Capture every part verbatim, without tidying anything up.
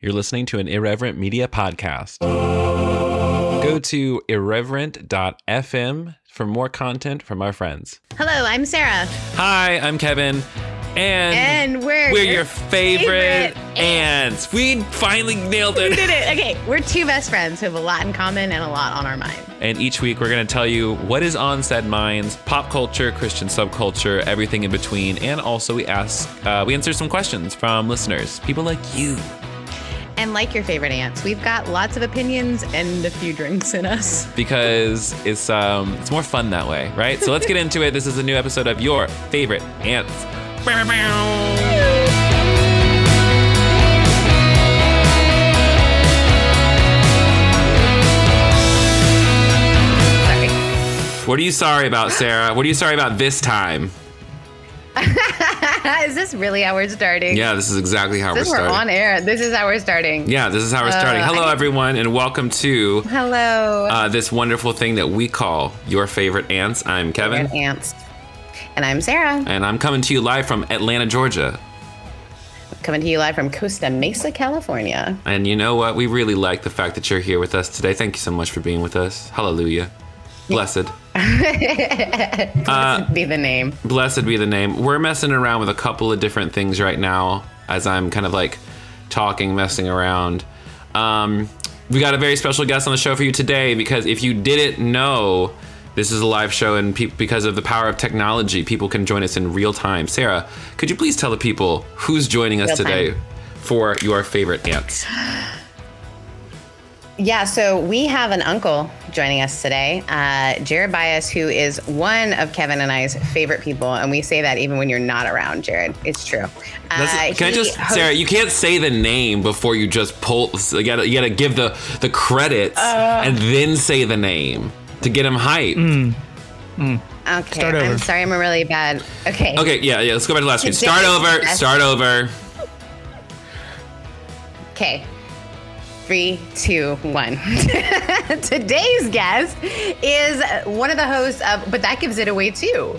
You're listening to an Irreverent Media podcast. Go to irreverent dot f m for more content from our friends. Hello, I'm Sarah. Hi, I'm Kevin. And, and we're, we're your, your favorite, favorite ants. ants. We finally nailed it. We did it. Okay, we're two best friends who have a lot in common and a lot on our mind. And each week we're going to tell you what is on said minds, pop culture, Christian subculture, everything in between. And also we ask, uh, we answer some questions from listeners, people like you. And like your favorite ants, we've got lots of opinions and a few drinks in us. Because it's, um, it's more fun that way, right? So let's get into it. This is a new episode of Your Favorite Ants. Sorry. What are you sorry about, Sarah? What are you sorry about this time? Is this really how we're starting? Yeah, this is exactly how Since we're starting. We're on air. This is how we're starting. Yeah, this is how we're uh, starting. Hello, I... everyone, and welcome to Hello. Uh, this wonderful thing that we call Your Favorite Ants. I'm Kevin. Favorite Ants. And I'm Sarah. And I'm coming to you live from Atlanta, Georgia. Coming to you live from Costa Mesa, California. And you know what? We really like the fact that you're here with us today. Thank you so much for being with us. Hallelujah. Blessed. blessed uh, be the name. Blessed be the name. We're messing around with a couple of different things right now as I'm kind of like talking, messing around. Um, we got a very special guest on the show for you today because if you didn't know, this is a live show, and pe- because of the power of technology, people can join us in real time. Sarah, could you please tell the people who's joining us real today time. for Your Favorite Ants? Yeah, so we have an uncle joining us today, uh, Jared Bias, who is one of Kevin and I's favorite people, and we say that even when you're not around, Jared. It's true. Uh, can I just, hosts- Sarah, you can't say the name before you just pull, you gotta, you gotta give the, the credits uh, and then say the name. To get him hyped. Mm. Mm. Okay, start over. I'm sorry, I'm a really bad. Okay. Okay, yeah, yeah. Let's go back to last week. Start over. Start over. Okay. Three, two, one. Today's guest is one of the hosts of, but that gives it away too.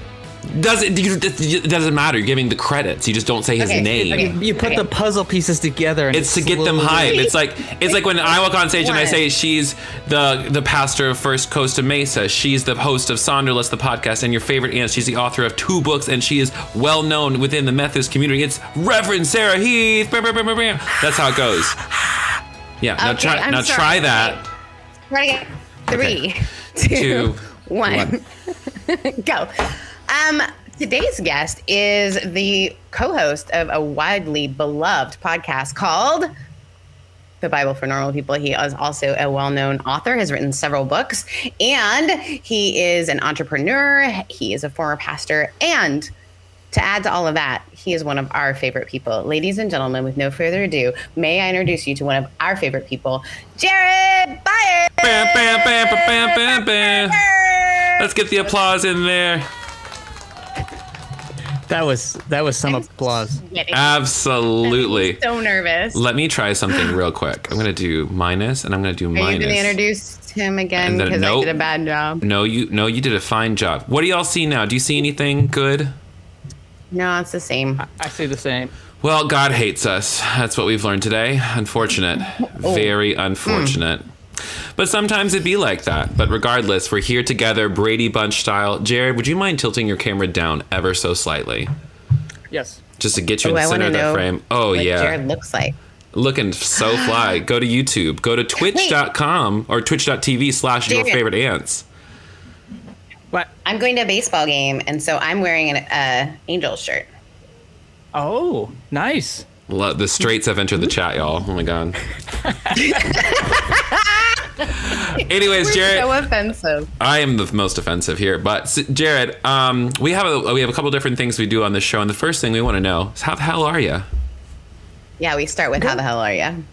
Does it? It doesn't matter. You're giving the credits. You just don't say his okay, name. Okay, you put okay. the puzzle pieces together. And it's, it's to get them hype. It's like it's like when I walk on stage and I say she's the the pastor of First Costa Mesa. She's the host of Sonderless, the podcast, and Your Favorite Aunt. She's the author of two books, and she is well known within the Methodist community. It's Reverend Sarah Heath. That's how it goes. Yeah. Okay, now try I'm now sorry. try that. Right. Three, okay. two, two, one, one. Go. Um, today's guest is the co-host of a widely beloved podcast called The Bible for Normal People. He is also a well-known author, has written several books, and he is an entrepreneur. He is a former pastor. And to add to all of that, he is one of our favorite people. Ladies and gentlemen, with no further ado, may I introduce you to one of our favorite people, Jared Byers. Bam, bam, bam, bam, bam, bam, bam. Let's get the applause in there. That was that was some I'm applause. Absolutely. I'm so nervous. Let me try something real quick. I'm gonna do minus and I'm gonna do Are minus. Are you gonna introduce him again because nope. I did a bad job? No, you no, you did a fine job. What do y'all see now? Do you see anything good? No, it's the same. I, I see the same. Well, God hates us. That's what we've learned today. Unfortunate. Oh. Very unfortunate. Mm. But sometimes it'd be like that. But regardless, we're here together, Brady Bunch style. Jared, would you mind tilting your camera down ever so slightly? Yes. Just to get you Ooh, in the I center of that know frame. Oh, what yeah. What Jared looks like. Looking so fly. Go to YouTube. Go to twitch dot com or twitch dot t v slash your favorite ants. What? I'm going to a baseball game, and so I'm wearing an uh, Angels shirt. Oh, nice. Love, the straights have entered the chat, y'all. Oh, my God. Anyways, We're Jared. So offensive. I am the most offensive here. But, Jared, um, we have a, we have a couple different things we do on this show. And the first thing we want to know is how the hell are you? Yeah, we start with good. How the hell are you?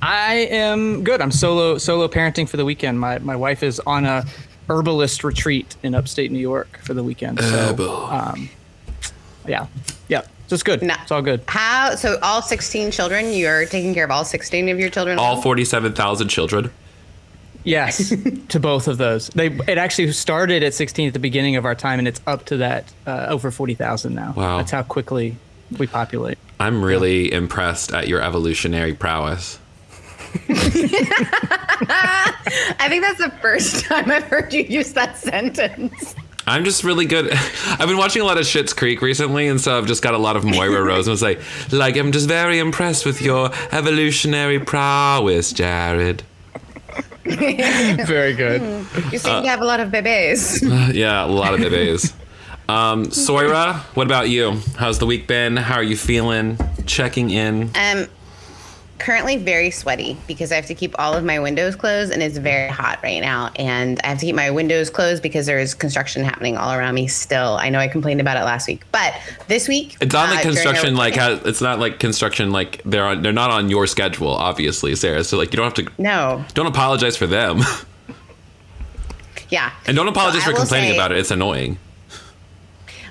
I am good. I'm solo solo parenting for the weekend. My, my wife is on a herbalist retreat in upstate New York for the weekend. Herbal. So, um, yeah. Yeah. So it's good. No. It's all good. How? So all sixteen children, you're taking care of all sixteen of your children? All forty-seven thousand children. Yes, to both of those. They It actually started at sixteen at the beginning of our time, and it's up to that uh, over forty thousand now. Wow. That's how quickly we populate. I'm really yeah. impressed at your evolutionary prowess. I think that's the first time I've heard you use that sentence. I'm just really good. I've been watching a lot of Schitt's Creek recently, and so I've just got a lot of Moira Rose. And I was like, like, I'm just very impressed with your evolutionary prowess, Jared. Very good. Mm. You seem uh, to have a lot of bebés. Uh, yeah, a lot of bebés. Um, Soira, what about you? How's the week been? How are you feeling? Checking in. Um, currently very sweaty because I have to keep all of my windows closed, and it's very hot right now. And I have to keep my windows closed because there is construction happening all around me still. I know I complained about it last week, but this week it's on uh, the construction like how, it's not like construction like they're on, they're not on your schedule, obviously, Sarah. So like you don't have to no don't apologize for them. Yeah, and don't apologize so for complaining say, about it. It's annoying.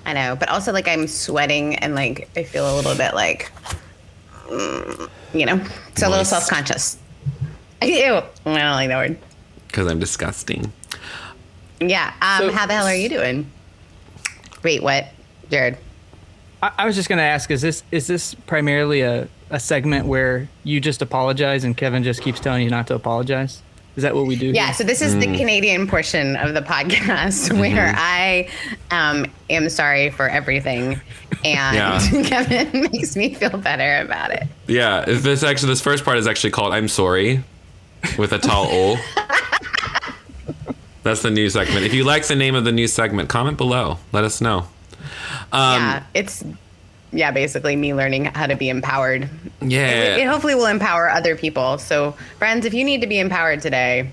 I know, but also like I'm sweating and like I feel a little bit like. Mm, you know, it's a little self-conscious. Ew, I don't like that word. Because I'm disgusting. Yeah. Um, so, how the hell are you doing? Wait, what, Jared? I, I was just going to ask: Is this is this primarily a, a segment where you just apologize and Kevin just keeps telling you not to apologize? Is that what we do? Yeah. Here? So this is mm. the Canadian portion of the podcast mm-hmm. where I um, am sorry for everything, and yeah. Kevin makes me feel better about it. Yeah. This actually, this first part is actually called "I'm Sorry" with a tall O. That's the new segment. If you like the name of the new segment, comment below. Let us know. Um, yeah. It's. Yeah, basically me learning how to be empowered. Yeah. It, it hopefully will empower other people. So, friends, if you need to be empowered today.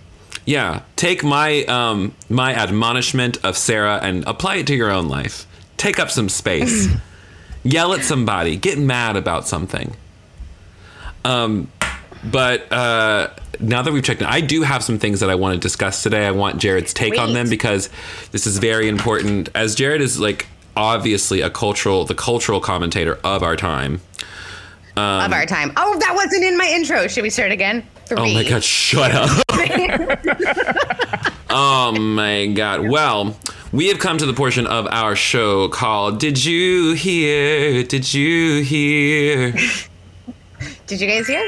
Yeah. Take my um, my admonishment of Sarah and apply it to your own life. Take up some space. Yell at somebody. Get mad about something. Um, But uh, now that we've checked in, I do have some things that I want to discuss today. I want Jared's take Wait. on them because this is very important. As Jared is like... obviously a cultural, the cultural commentator of our time. Um, of our time. Oh, that wasn't in my intro. Should we start again? Three. Oh my God, shut up. Oh my God. Well, we have come to the portion of our show called Did You Hear? Did You Hear? Did you guys hear?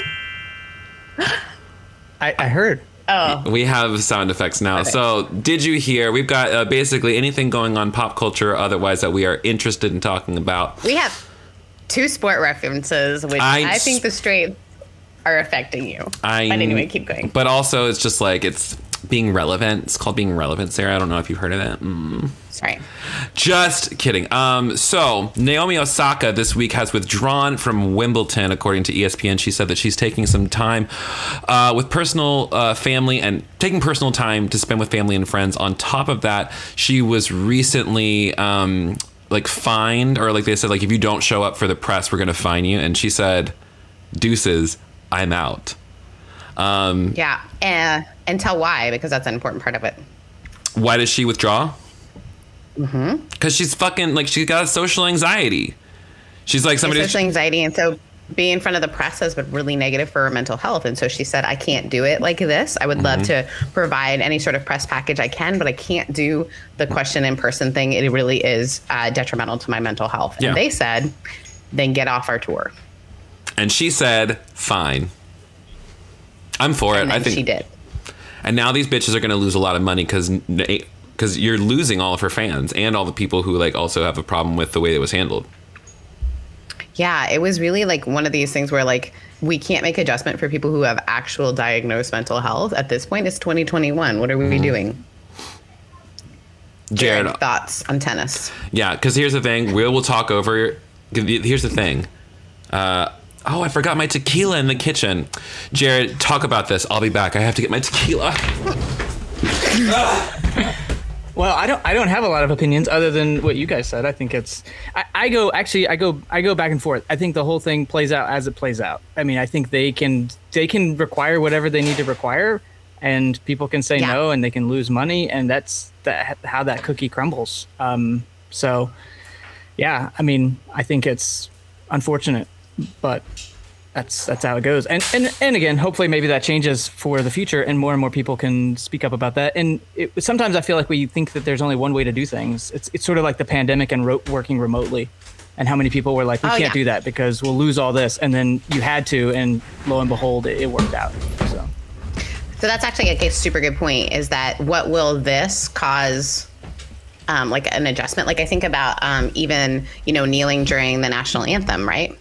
I, I heard. Oh. We have sound effects now. Perfect. So did you hear? We've got uh, basically anything going on pop culture otherwise that we are interested in talking about. We have two sport references, which I, I think the straights are affecting you. I, but anyway, keep going. But also it's just like it's being relevant. It's called being relevant, Sarah. I don't know if you've heard of that. Mm. Sorry. Just kidding. Um, so Naomi Osaka this week has withdrawn from Wimbledon, according to E S P N. She said that she's taking some time uh, with personal uh, family and taking personal time to spend with family and friends. On top of that, she was recently um, like fined, or like they said, like if you don't show up for the press, we're going to fine you. And she said, deuces, I'm out. Um, yeah. Uh, and tell why, because that's an important part of it. Why does she withdraw? Because mm-hmm. she's fucking, like, she's got social anxiety. She's like somebody... Social anxiety, and so being in front of the press has been really negative for her mental health. And so she said, I can't do it like this. I would mm-hmm. love to provide any sort of press package I can, but I can't do the question in person thing. It really is uh, detrimental to my mental health. And yeah. they said, then get off our tour. And she said, fine. I'm for and it. I think she did. And now these bitches are going to lose a lot of money because... N- Because you're losing all of her fans and all the people who like also have a problem with the way it was handled. Yeah, it was really like one of these things where like we can't make adjustment for people who have actual diagnosed mental health. At this point, it's twenty twenty-one. What are we mm-hmm. doing? Jared, Jared, thoughts on tennis? Yeah, because here's the thing. We'll, we'll talk over. Here's the thing. Uh, oh, I forgot my tequila in the kitchen. Jared, talk about this. I'll be back. I have to get my tequila. uh. Well, I don't. I don't have a lot of opinions other than what you guys said. I think it's. I, I go actually. I go. I go back and forth. I think the whole thing plays out as it plays out. I mean, I think they can. They can require whatever they need to require, and people can say yeah. no, and they can lose money, and that's that, how that cookie crumbles. Um. So, yeah. I mean, I think it's unfortunate, but that's that's how it goes. And and and again, hopefully, maybe that changes for the future, and more and more people can speak up about that. And it, sometimes I feel like we think that there's only one way to do things. It's it's sort of like the pandemic and ro- working remotely. and how many people were like, we oh, can't yeah. do that because we'll lose all this. And then you had to, and lo and behold, it, it worked out. So. so that's actually a super good point, is that what will this cause, um, like an adjustment? Like I think about um, even, you know, kneeling during the national anthem, right?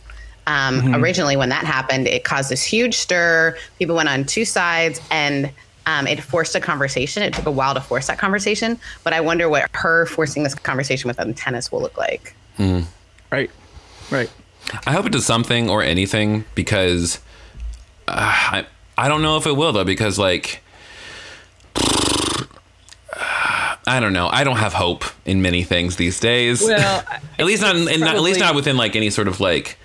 Um, mm-hmm. Originally, when that happened, it caused this huge stir. People went on two sides, and um, it forced a conversation. It took a while to force that conversation. But I wonder what her forcing this conversation within tennis will look like. Mm. Right. Right. I hope it does something or anything, because uh, I, I don't know if it will, though, because, like, I don't know. I don't have hope in many things these days. Well, at least not, probably, not at least not within like any sort of like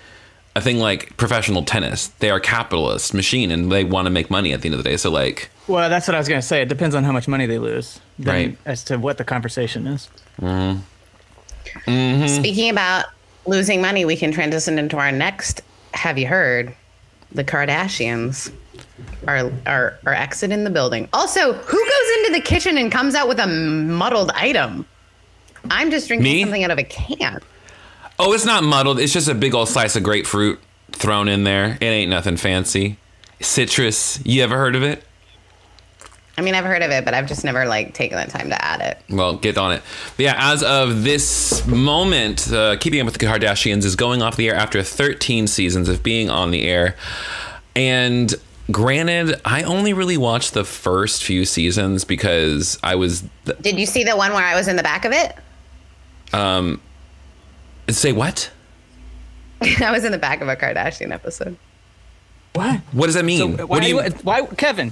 a thing like professional tennis. They are a capitalist machine, and they want to make money at the end of the day. So like, well, that's what I was going to say. It depends on how much money they lose, right? As to what the conversation is. Mm-hmm. Mm-hmm. Speaking about losing money, we can transition into our next. Have you heard? The Kardashians are are are exiting the building. Also, who goes into the kitchen and comes out with a muddled item? I'm just drinking Me? something out of a can. Oh, it's not muddled. It's just a big old slice of grapefruit thrown in there. It ain't nothing fancy. Citrus. You ever heard of it? I mean, I've heard of it, but I've just never, like, taken the time to add it. Well, get on it. But yeah, as of this moment, uh, Keeping Up with the Kardashians is going off the air after thirteen seasons of being on the air. And granted, I only really watched the first few seasons because I was... Th- Did you see the one where I was in the back of it? Um... Say what? I was in the back of a Kardashian episode. What? What does that mean? So why, what do you? Why, Kevin?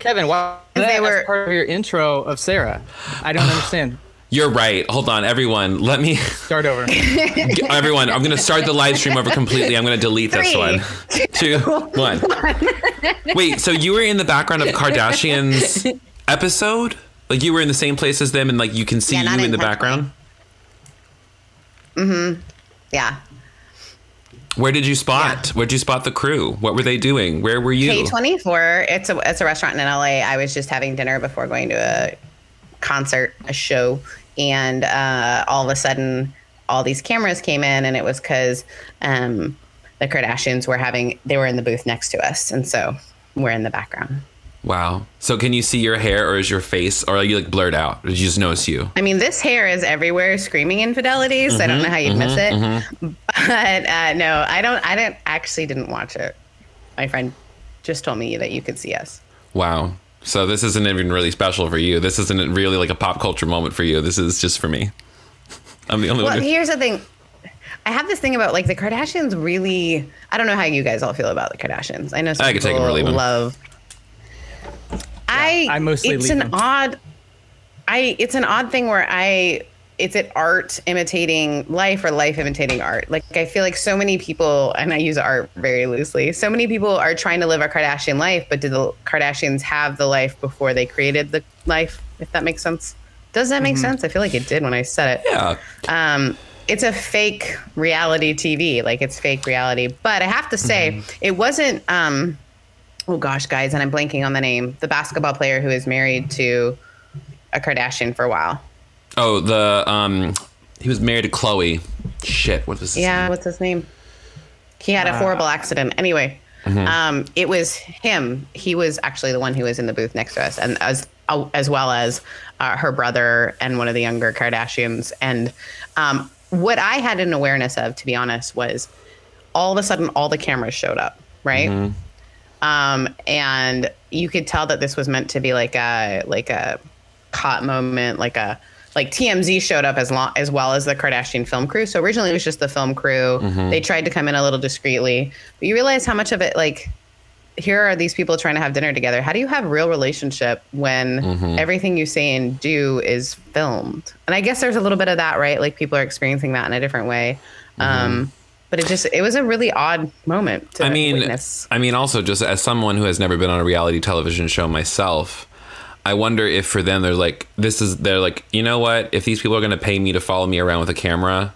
Kevin, why? They were part of your intro of Sarah. I don't understand. You're right. Hold on, everyone. Let me start over. Everyone, I'm going to start the live stream over completely. I'm going to delete Three, this one. Two, one. Wait. So you were in the background of Kardashians episode? Like you were in the same place as them, and like you can see yeah, you in the background. Mm-hmm. Yeah. Where did you spot? Yeah. Where'd you spot the crew? What were they doing? Where were you? K twenty-four. It's a it's a restaurant in L A. I was just having dinner before going to a concert, a show, and uh, all of a sudden, all these cameras came in, and it was because um, the Kardashians were having they were in the booth next to us, and so we're in the background. Wow. So can you see your hair, or is your face, or are you like blurred out? Or did you just notice you? I mean, this hair is everywhere screaming infidelity, so mm-hmm, I don't know how you'd mm-hmm, miss it. Mm-hmm. But uh, no, I don't, I don't actually didn't watch it. My friend just told me that you could see us. Wow. So this isn't even really special for you. This isn't really like a pop culture moment for you. This is just for me. I'm the only well, one. Well, here's the thing. I have this thing about like the Kardashians really, I don't know how you guys all feel about the Kardashians. I know some I people can take them love... I, I mostly it's an them. odd I it's an odd thing where I it's at art imitating life or life imitating art. Like I feel like so many people, and I use art very loosely, so many people are trying to live a Kardashian life, but did the Kardashians have the life before they created the life, if that makes sense? Does that make mm-hmm. sense? I feel like it did when I said it. Yeah. Um it's a fake reality T V. Like it's fake reality. But I have to say, mm-hmm. it wasn't um oh gosh, guys, and I'm blanking on the name. The basketball player who is married to a Kardashian for a while. Oh, the um, he was married to Khloe. Shit, what was his yeah, name? Yeah, what's his name? He had uh, a horrible accident. Anyway, mm-hmm. um, it was him. He was actually the one who was in the booth next to us, and as as well as uh, her brother and one of the younger Kardashians. And um, what I had an awareness of, to be honest, was all of a sudden all the cameras showed up, right? Mm-hmm. Um, and you could tell that this was meant to be like a, like a hot moment, like a, like T M Z showed up as long as well as the Kardashian film crew. So originally it was just the film crew. Mm-hmm. They tried to come in a little discreetly, but you realize how much of it, like, here are these people trying to have dinner together. How do you have real relationship when mm-hmm. everything you say and do is filmed? And I guess there's a little bit of that, right? Like people are experiencing that in a different way. Mm-hmm. Um, But it just, it was a really odd moment to I mean, witness. I mean, also just as someone who has never been on a reality television show myself, I wonder if for them, they're like, this is, they're like, you know what? If these people are going to pay me to follow me around with a camera,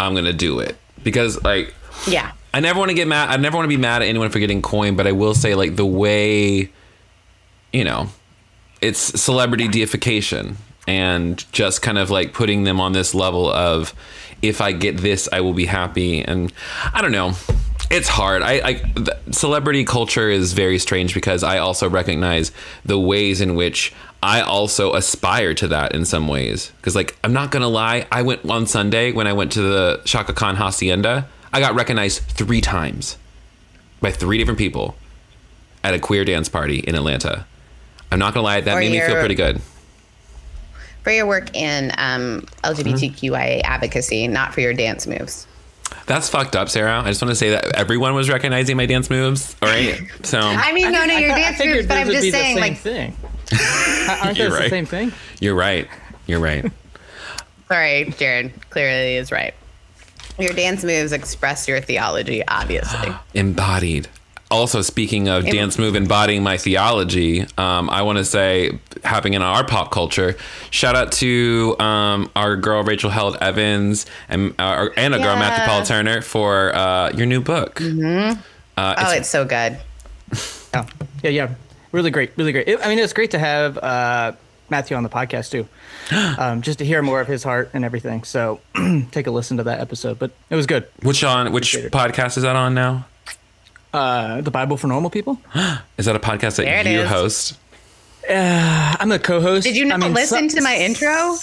I'm going to do it. Because like, yeah, I never want to get mad. I never want to be mad at anyone for getting coin, but I will say like the way, you know, it's celebrity yeah. deification. and just kind of like putting them on this level of, if I get this, I will be happy. And I don't know. It's hard. I, I celebrity culture is very strange, because I also recognize the ways in which I also aspire to that in some ways. Because, like, I'm not going to lie. I went on Sunday when I went to the Chaka Khan Hacienda. I got recognized three times by three different people at a queer dance party in Atlanta. I'm not going to lie. That for made your, me feel pretty good. For your work in um, L G B T Q I A mm-hmm. advocacy, not for your dance moves. That's fucked up, Sarah. I just want to say that everyone was recognizing my dance moves. All right. So I mean, no, no, your dance moves, but I'm just saying, like, thing. Aren't those the same thing? You're right. You're right. Sorry, Jared clearly is right. Your dance moves express your theology, obviously. Embodied. Also, speaking of Embodied. dance move embodying my theology, um, I want to say, happening in our pop culture, shout out to um, our girl Rachel Held Evans and uh, and our yeah. girl Matthew Paul Turner for uh, your new book. Mm-hmm. Uh, oh, it's, it's so good. Oh, yeah, yeah, really great, really great. It, I mean, it's great to have uh, Matthew on the podcast too, um, just to hear more of his heart and everything. So take a listen to that episode, but it was good. Which on which podcast is that on now? Uh, The Bible for Normal People. Is that a podcast that there you host? Uh, I'm a co-host. Did you not I mean, listen some, to my intro?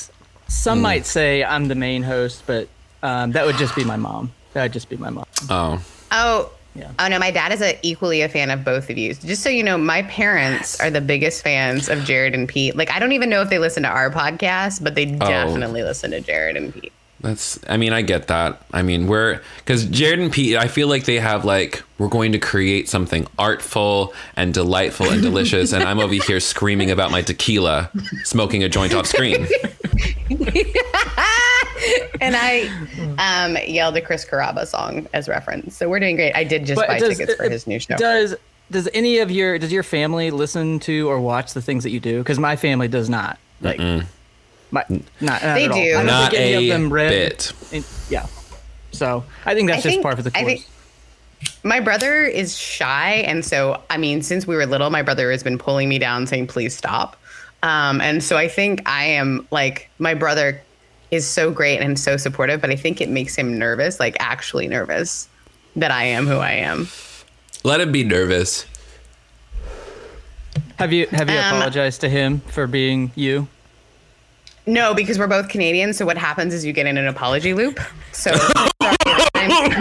Some mm. might say I'm the main host, but um, that would just be my mom. That would just be my mom. Oh. Oh. Yeah. Oh no, my dad is a, equally a fan of both of you. Just so you know, my parents are the biggest fans of Jared and Pete. Like, I don't even know if they listen to our podcast, but they definitely oh. listen to Jared and Pete. That's, I mean, I get that. I mean, we're, because Jared and Pete, I feel like they have like, we're going to create something artful and delightful and delicious. And I'm over here screaming about my tequila, smoking a joint off screen. And I um, yelled a Chris Carrabba song as reference. So we're doing great. I did just but buy does, tickets for it, his new show. Does does any of your, does your family listen to or watch the things that you do? Because my family does not. Like, Mm-mm. My, not, not they at all. do. I don't not think any a of them read. bit. And, yeah. So I think that's I just think, part of the course. I think my brother is shy. And so, I mean, since we were little, my brother has been pulling me down saying, please stop. Um, and so I think I am like, my brother is so great and so supportive, but I think it makes him nervous, like actually nervous that I am who I am. Let him be nervous. Have you, have you um, apologized to him for being you? No, because we're both Canadian, so what happens is you get in an apology loop. So I'm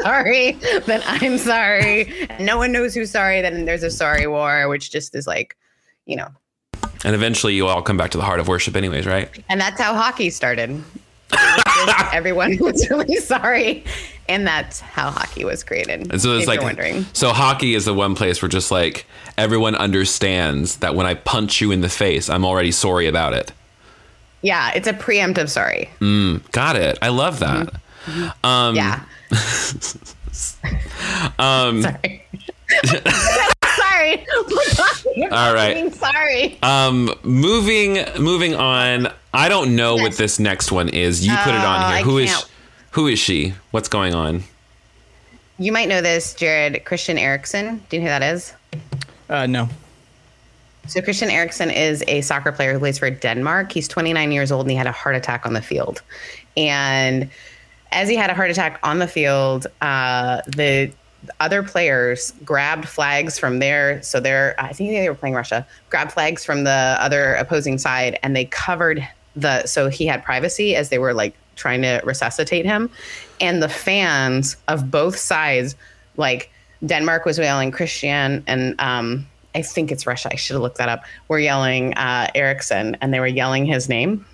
sorry that I'm sorry. No one knows who's sorry. Then there's a sorry war, which just is like, you know. And eventually you all come back to the heart of worship anyways, right? And that's how hockey started. Everyone was really sorry. And that's how hockey was created. And so it's like, so hockey is the one place where just like everyone understands that when I punch you in the face, I'm already sorry about it. Yeah, it's a preemptive sorry. Mm, got it. I love that. Mm-hmm. Um, yeah. um, sorry. sorry. All right. I'm sorry. Um, moving, moving on. I don't know what this next one is. You put it on here. Uh, who is, who is she? What's going on? You might know this, Jared. Christian Eriksen. Do you know who that is? Uh, no. So Christian Eriksen is a soccer player who plays for Denmark. He's twenty-nine years old and he had a heart attack on the field. And as he had a heart attack on the field, uh, the other players grabbed flags from there. So they're, I think they were playing Russia, grabbed flags from the other opposing side and they covered the, so he had privacy as they were like trying to resuscitate him. And the fans of both sides, like Denmark was yelling Christian and, um, I think it's Russia. I should have looked that up. We're yelling uh, Eriksen, and they were yelling his name.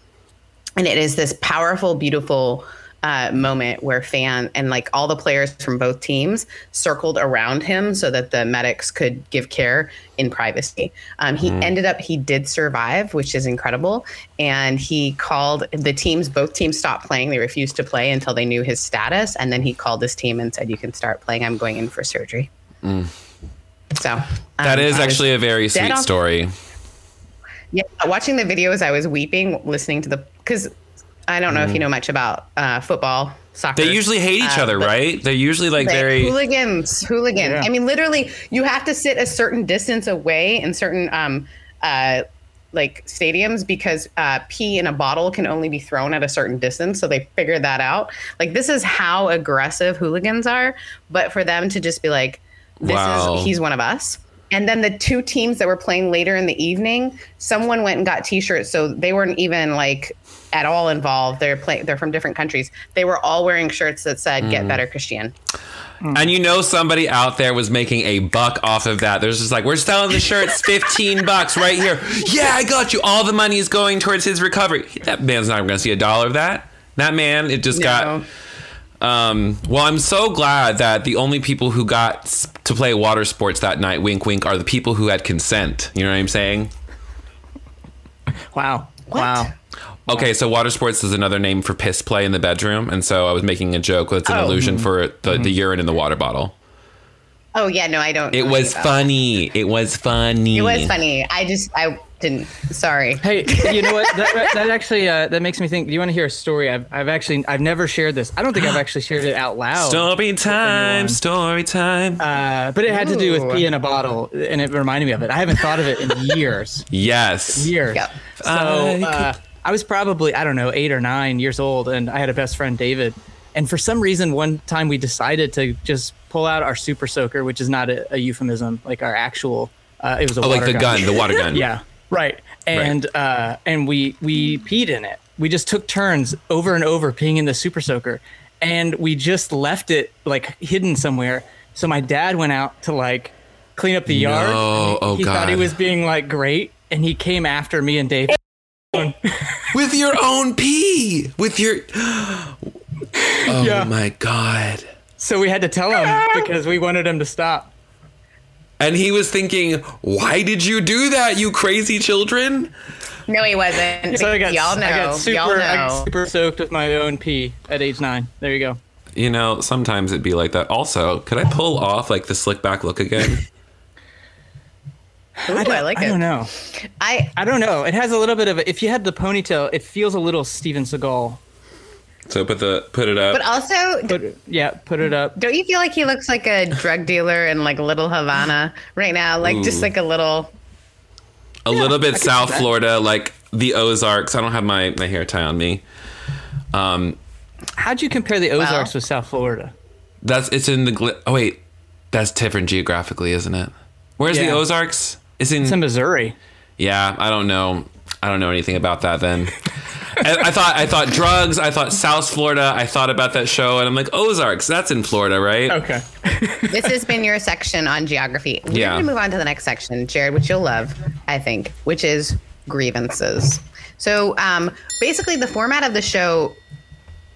And it is this powerful, beautiful uh, moment where fan and like all the players from both teams circled around him so that the medics could give care in privacy. Um, he mm. ended up, he did survive, which is incredible. And he called the teams, both teams stopped playing. They refused to play until they knew his status. And then he called his team and said, you can start playing. I'm going in for surgery. Mm. So um, that is actually a very sweet story. Yeah, watching the videos, I was weeping listening to the because I don't know mm. if you know much about uh, football, soccer. They usually hate each uh, other, right? They're usually like right. very hooligans, hooligans. Yeah. I mean, literally, you have to sit a certain distance away and certain um, uh, like stadiums because uh, pee in a bottle can only be thrown at a certain distance. So they figured that out. Like, this is how aggressive hooligans are. But for them to just be like, this wow. is he's one of us. And then the two teams that were playing later in the evening, someone went and got T-shirts. So they weren't even like at all involved. They're play- They're from different countries. They were all wearing shirts that said, mm. get better, Christian. And you know somebody out there was making a buck off of that. There's just like, we're selling the shirts, fifteen bucks right here. Yeah, I got you. All the money is going towards his recovery. That man's not going to see a dollar of that. That man, it just no. got... Um, well, I'm so glad that the only people who got to play water sports that night, wink, wink, are the people who had consent. You know what I'm saying? Wow. What? Wow. Okay, so water sports is another name for piss play in the bedroom. And so I was making a joke. It's an oh. illusion for the, the urine in the water bottle. Oh, yeah. No, I don't. It was funny. That. It was funny. It was funny. I just I didn't. Sorry. Hey, you know what? That, that actually uh, that makes me think. Do you want to hear a story? I've, I've actually I've never shared this. I don't think I've actually shared it out loud. Story time. Story time. Uh, but it had Ooh. to do with pee in a bottle. And it reminded me of it. I haven't thought of it in years. Yes. Years. Yep. So. Uh, I was probably, I don't know, eight or nine years old, and I had a best friend, David. And for some reason, one time we decided to just pull out our super soaker, which is not a, a euphemism, like our actual, uh, it was a oh, water gun. Oh, like the gun. gun, the water gun. Yeah, right. And right. Uh, and we, we peed in it. We just took turns over and over peeing in the super soaker. And we just left it like hidden somewhere. So my dad went out to like clean up the yard. No. Oh, he God. thought he was being like great. And he came after me and David. With your own pee, with your oh yeah. my God. So we had to tell him because we wanted him to stop. And he was thinking, why did you do that, you crazy children? No, he wasn't. So I got, y'all know. I got super, y'all know. I got super soaked with my own pee at age nine. There you go. You know, sometimes it'd be like that. Also, could I pull off like the slick back look again? Ooh, I, I like I it. I don't know. I I don't know. It has a little bit of a, if you had the ponytail, it feels a little Steven Seagal. So put the put it up. But also, put, yeah, put it up. Don't you feel like he looks like a drug dealer in like Little Havana right now? Like Ooh. just like a little, a yeah, little bit South Florida, like the Ozarks. I don't have my my hair tie on me. Um, how'd you compare the Ozarks well, with South Florida? That's it's in the oh wait, that's different geographically, isn't it? Where's yeah. the Ozarks? It's in, it's in Missouri. Yeah, I don't know. I don't know anything about that then. I, I thought I thought drugs. I thought South Florida. I thought about that show, and I'm like, Ozarks, that's in Florida, right? Okay. This has been your section on geography. We're yeah. going to move on to the next section, Jared, which you'll love, I think, which is grievances. So um, basically the format of the show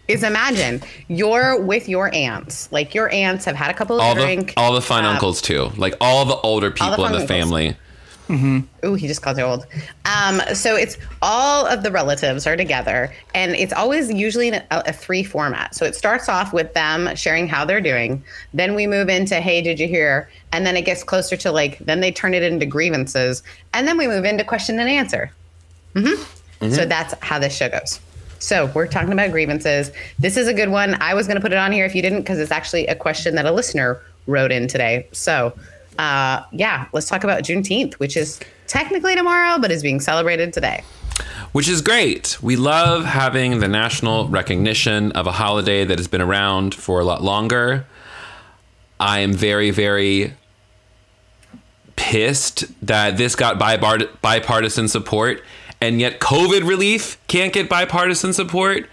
is imagine you're with your aunts. Like your aunts have had a couple of drinks. All the fun um, uncles too. Like all the older people the in the uncles. family. Mm-hmm. Ooh, he just called you old. Um, so it's all of the relatives are together, and it's always usually in a, a three format. So it starts off with them sharing how they're doing. Then we move into, hey, did you hear? And then it gets closer to like, then they turn it into grievances. And then we move into question and answer. Mm-hmm. Mm-hmm. So that's how this show goes. So we're talking about grievances. This is a good one. I was going to put it on here if you didn't, because it's actually a question that a listener wrote in today. So Uh, yeah, let's talk about Juneteenth, which is technically tomorrow, but is being celebrated today. Which is great. We love having the national recognition of a holiday that has been around for a lot longer. I am very, very pissed that this got bipartisan support, and yet COVID relief can't get bipartisan support.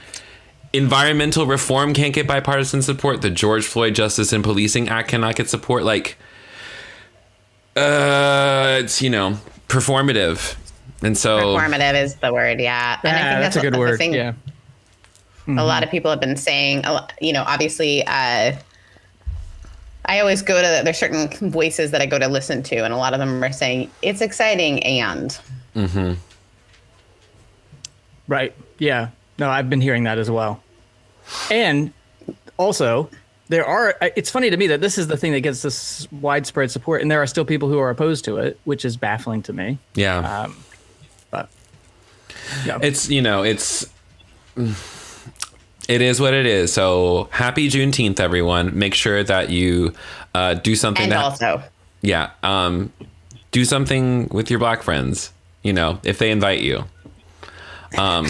Environmental reform can't get bipartisan support. The George Floyd Justice and Policing Act cannot get support. Like, Uh, it's, you know, performative. And so performative is the word. Yeah. And yeah, I think that's, that's a good that's word. Thing. Yeah. Mm-hmm. A lot of people have been saying, you know, obviously, uh, I always go to, there's certain voices that I go to listen to, and a lot of them are saying it's exciting. And. Mm-hmm. Right. Yeah. No, I've been hearing that as well. And also, there are, it's funny to me that this is the thing that gets this widespread support, and there are still people who are opposed to it, which is baffling to me. Yeah. Um, but yeah. It's, you know, it's, it is what it is. So happy Juneteenth, everyone. Make sure that you uh, do something. And that, also. Yeah. Um, do something with your black friends. you know, if they invite you. Um,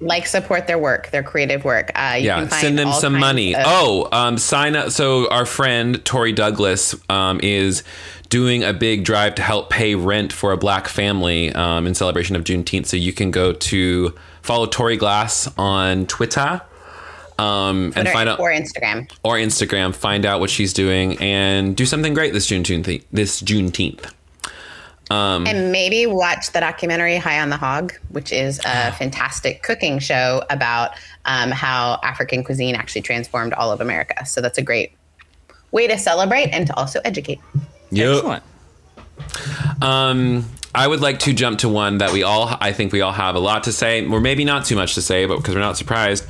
like support their work, their creative work. Uh, you yeah, can find send them some money. Of- oh, um, sign up. So our friend Tori Douglas um, is doing a big drive to help pay rent for a black family um, in celebration of Juneteenth. So you can go to follow Tori Glass on Twitter. Um, Twitter and find out, or Instagram or Instagram, find out what she's doing and do something great this Juneteenth. This Juneteenth, um, and maybe watch the documentary High on the Hog, which is a fantastic cooking show about um, how African cuisine actually transformed all of America. So that's a great way to celebrate and to also educate. Yep. Excellent. Um, I would like to jump to one that we all, I think we all have a lot to say, or maybe not too much to say, but because we're not surprised.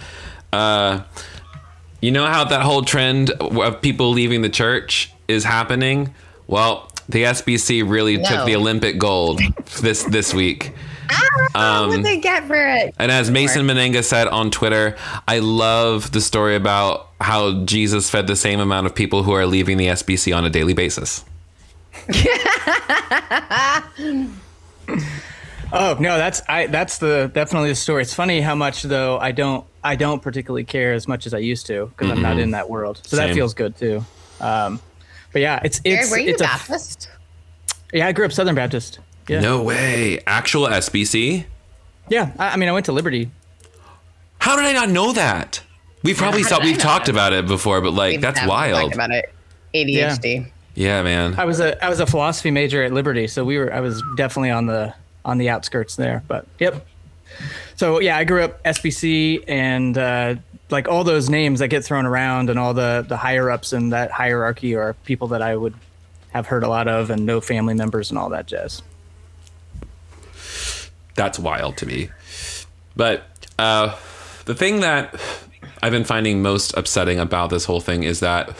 Uh, you know how that whole trend of people leaving the church is happening? Well, the S B C really no. took the Olympic gold this this week. Ah, um, what did they get for it? And as Mason Menenga said on Twitter, I love the story about how Jesus fed the same amount of people who are leaving the S B C on a daily basis. Oh, no, that's I. That's the definitely the story. It's funny how much, though, I don't I don't particularly care as much as I used to because mm-hmm. I'm not in that world. So Same. That feels good, too. Um, but yeah, it's it's. Jared, were you it's Baptist? A, yeah, I grew up Southern Baptist. Yeah. No way. Actual S B C? Yeah. I, I mean, I went to Liberty. How did I not know that? We probably yeah, thought we've talked that? about it before, but like, we've that's wild. Talked about it. A D H D. Yeah. yeah, man. I was a I was a philosophy major at Liberty, so we were I was definitely on the. on the outskirts there, but yep. So yeah, I grew up S B C and uh, like all those names that get thrown around and all the, the higher ups in that hierarchy are people that I would have heard a lot of and no family members and all that jazz. That's wild to me. But uh, the thing that I've been finding most upsetting about this whole thing is that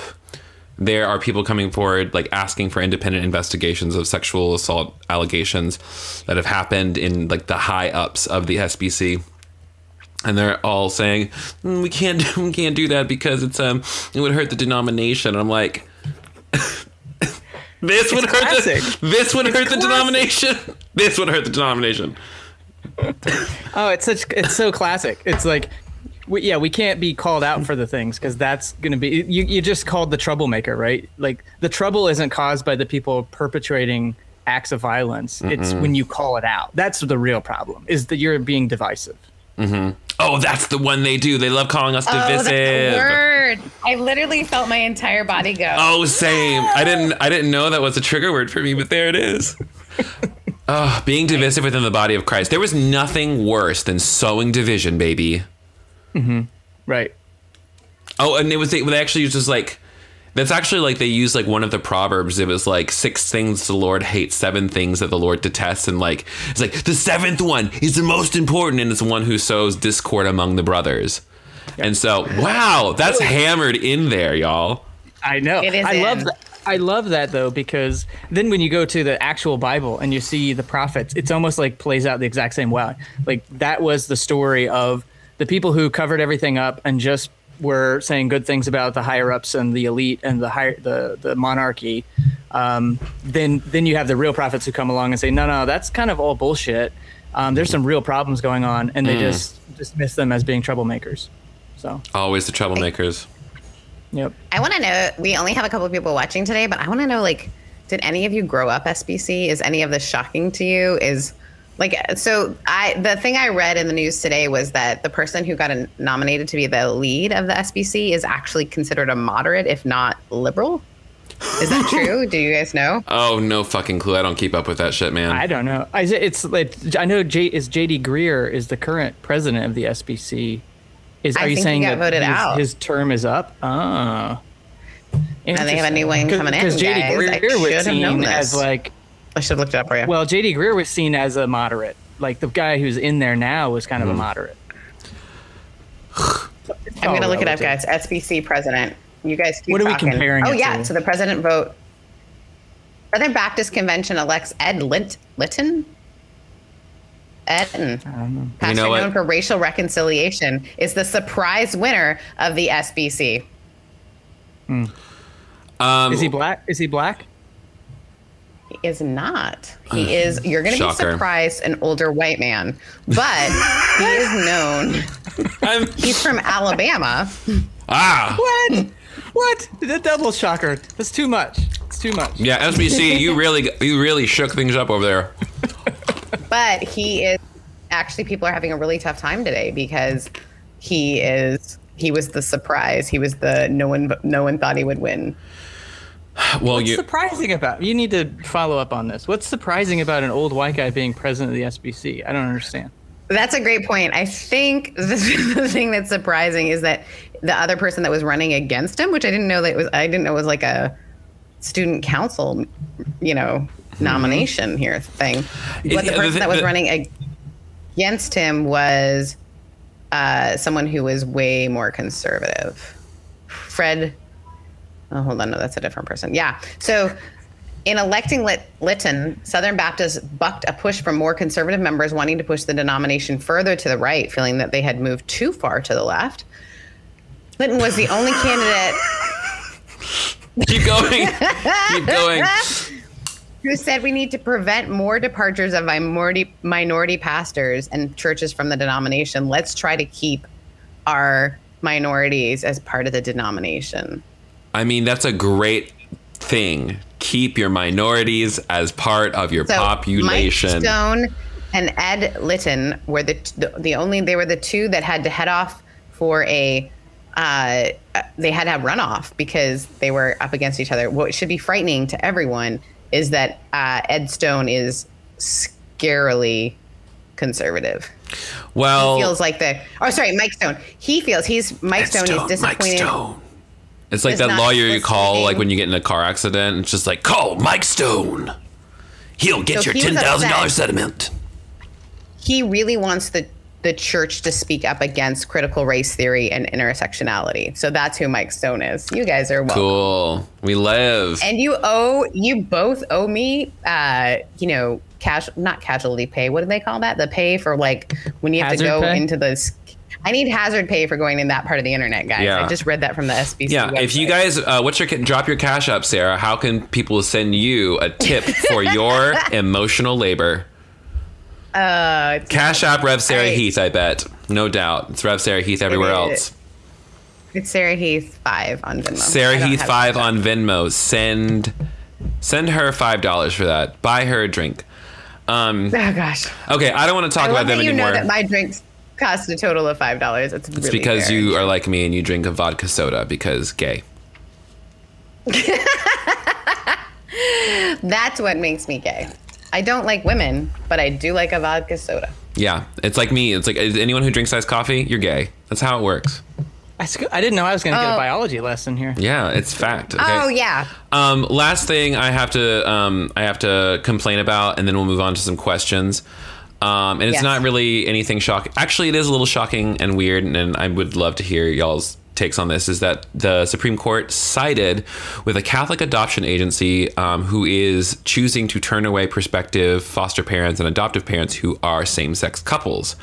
there are people coming forward, like asking for independent investigations of sexual assault allegations that have happened in like the high ups of the S B C, and they're all saying mm, we can't, we can't do that because it's um, it would hurt the denomination. And I'm like, this would hurt the, this would hurt the denomination. This would hurt the denomination. Oh, it's such, it's so classic. It's like. We, yeah, we can't be called out for the things because that's going to be you, you just called the troublemaker, right? Like the trouble isn't caused by the people perpetrating acts of violence. Mm-mm. It's when you call it out. That's the real problem is that you're being divisive. Mm-hmm. Oh, that's the one they do. They love calling us divisive. Oh, that's the word. I literally felt my entire body go. Oh, same. No! I didn't I didn't know that was a trigger word for me, but there it is. Oh, being divisive within the body of Christ. There was nothing worse than sowing division, baby. Mm-hmm. Right. Oh, and it was they, they actually used just like that's actually like they used like one of the proverbs. It was like six things the Lord hates, seven things that the Lord detests, and like it's like the seventh one is the most important, and it's the one who sows discord among the brothers. Yep. And so, wow, that's hammered in there, y'all. I know. It is I in. love that. I love that though, because then when you go to the actual Bible and you see the prophets, it's almost like plays out the exact same way. Like that was the story of. The people who covered everything up and just were saying good things about the higher ups and the elite and the higher, the, the monarchy, um, then then you have the real prophets who come along and say, no, no, that's kind of all bullshit. Um, there's some real problems going on, and they mm. just dismiss them as being troublemakers. So always the troublemakers. I, yep. I want to know. We only have a couple of people watching today, but I want to know, like, did any of you grow up S B C? Is any of this shocking to you? Is Like, so I, the thing I read in the news today was that the person who got a, nominated to be the lead of the S B C is actually considered a moderate, if not liberal. Is that true? Do you guys know? Oh, no fucking clue. I don't keep up with that shit, man. I don't know. I, it's like, I know J, is J D Greer is the current president of the S B C. Is, are I you saying that voted his, out. his term is up? Oh. And they have a new one coming in, guys. Because J D Greer was seen as like... I should have looked it up for you. Well, J D. Greer was seen as a moderate. Like, the guy who's in there now was kind of mm. a moderate. I'm going to look it up, guys. S B C president. You guys keep What are talking. we comparing Oh, it yeah, to? So the president vote. Southern Baptist Convention elects Ed Lit- Litton. Etten, pastor you know known for racial reconciliation, is the surprise winner of the S B C. Mm. Um, is he black? Is he black? is not. He is, you're going to be surprised, an older white man, but he is known. I'm... He's from Alabama. Ah. What? What? The double shocker. That's too much. It's too much. Yeah, S B C, you really, you really shook things up over there. But he is, actually, people are having a really tough time today because he is, he was the surprise. He was the, no one, no one thought he would win. Well, what's you, surprising about? You need to follow up on this. What's surprising about an old white guy being president of the S B C? I don't understand. That's a great point. I think the, the thing that's surprising is that the other person that was running against him, which I didn't know that it was, I didn't know it was like a student council, you know, nomination mm-hmm. here thing. But the person that was running against him was uh, someone who was way more conservative. Fred. Oh, hold on. No, that's a different person. Yeah. So in electing Lit- Litton, Southern Baptists bucked a push from more conservative members wanting to push the denomination further to the right, feeling that they had moved too far to the left. Litton was the only candidate. Keep going. Keep going. Who said we need to prevent more departures of minority, minority pastors and churches from the denomination. Let's try to keep our minorities as part of the denomination. I mean, that's a great thing. Keep your minorities as part of your so population. Mike Stone and Ed Litton were the, the the only they were the two that had to head off for a uh, they had to have runoff because they were up against each other. What should be frightening to everyone is that uh, Ed Stone is scarily conservative. Well, he feels like the oh sorry, Mike Stone. He feels he's Mike Ed Stone, Stone is disappointed. Mike Stone. It's like it's that lawyer you call like when you get in a car accident. It's just like, call Mike Stone. He'll get so your he ten thousand dollars settlement. He really wants the, the church to speak up against critical race theory and intersectionality. So that's who Mike Stone is. You guys are welcome. Cool. We live. And you owe, you both owe me, uh, you know, cash, not casualty pay. What do they call that? The pay for like when you have Hazard to go pay? into the... I need hazard pay for going in that part of the internet, guys. Yeah. I just read that from the S B C Yeah, website. If you guys, uh, what's your drop your cash up, Sarah? How can people send you a tip for your emotional labor? Uh, cash app Rev Sarah I, Heath, I bet. No doubt. It's Rev Sarah Heath everywhere it, else. It's Sarah Heath five on Venmo. Sarah Heath five on Venmo. Send, send her five dollars for that. Buy her a drink. Um, oh, gosh. Okay, I don't want to talk I about them you anymore. You know that my drinks... cost a total of five dollars. It's, really it's because fair. You are like me and you drink a vodka soda because gay. That's what makes me gay. I don't like women, but I do like a vodka soda. Yeah, it's like me. It's like anyone who drinks iced coffee, you're gay. That's how it works. I, sc- I didn't know I was going to oh. get a biology lesson here. Yeah, it's fact. Okay. Oh yeah. Um, last thing I have to um, I have to complain about, and then we'll move on to some questions. Um, and it's yes. not really anything shocking. Actually, it is a little shocking and weird, and, and I would love to hear y'all's takes on this, is that the Supreme Court sided with a Catholic adoption agency um, who is choosing to turn away prospective foster parents and adoptive parents who are same-sex couples.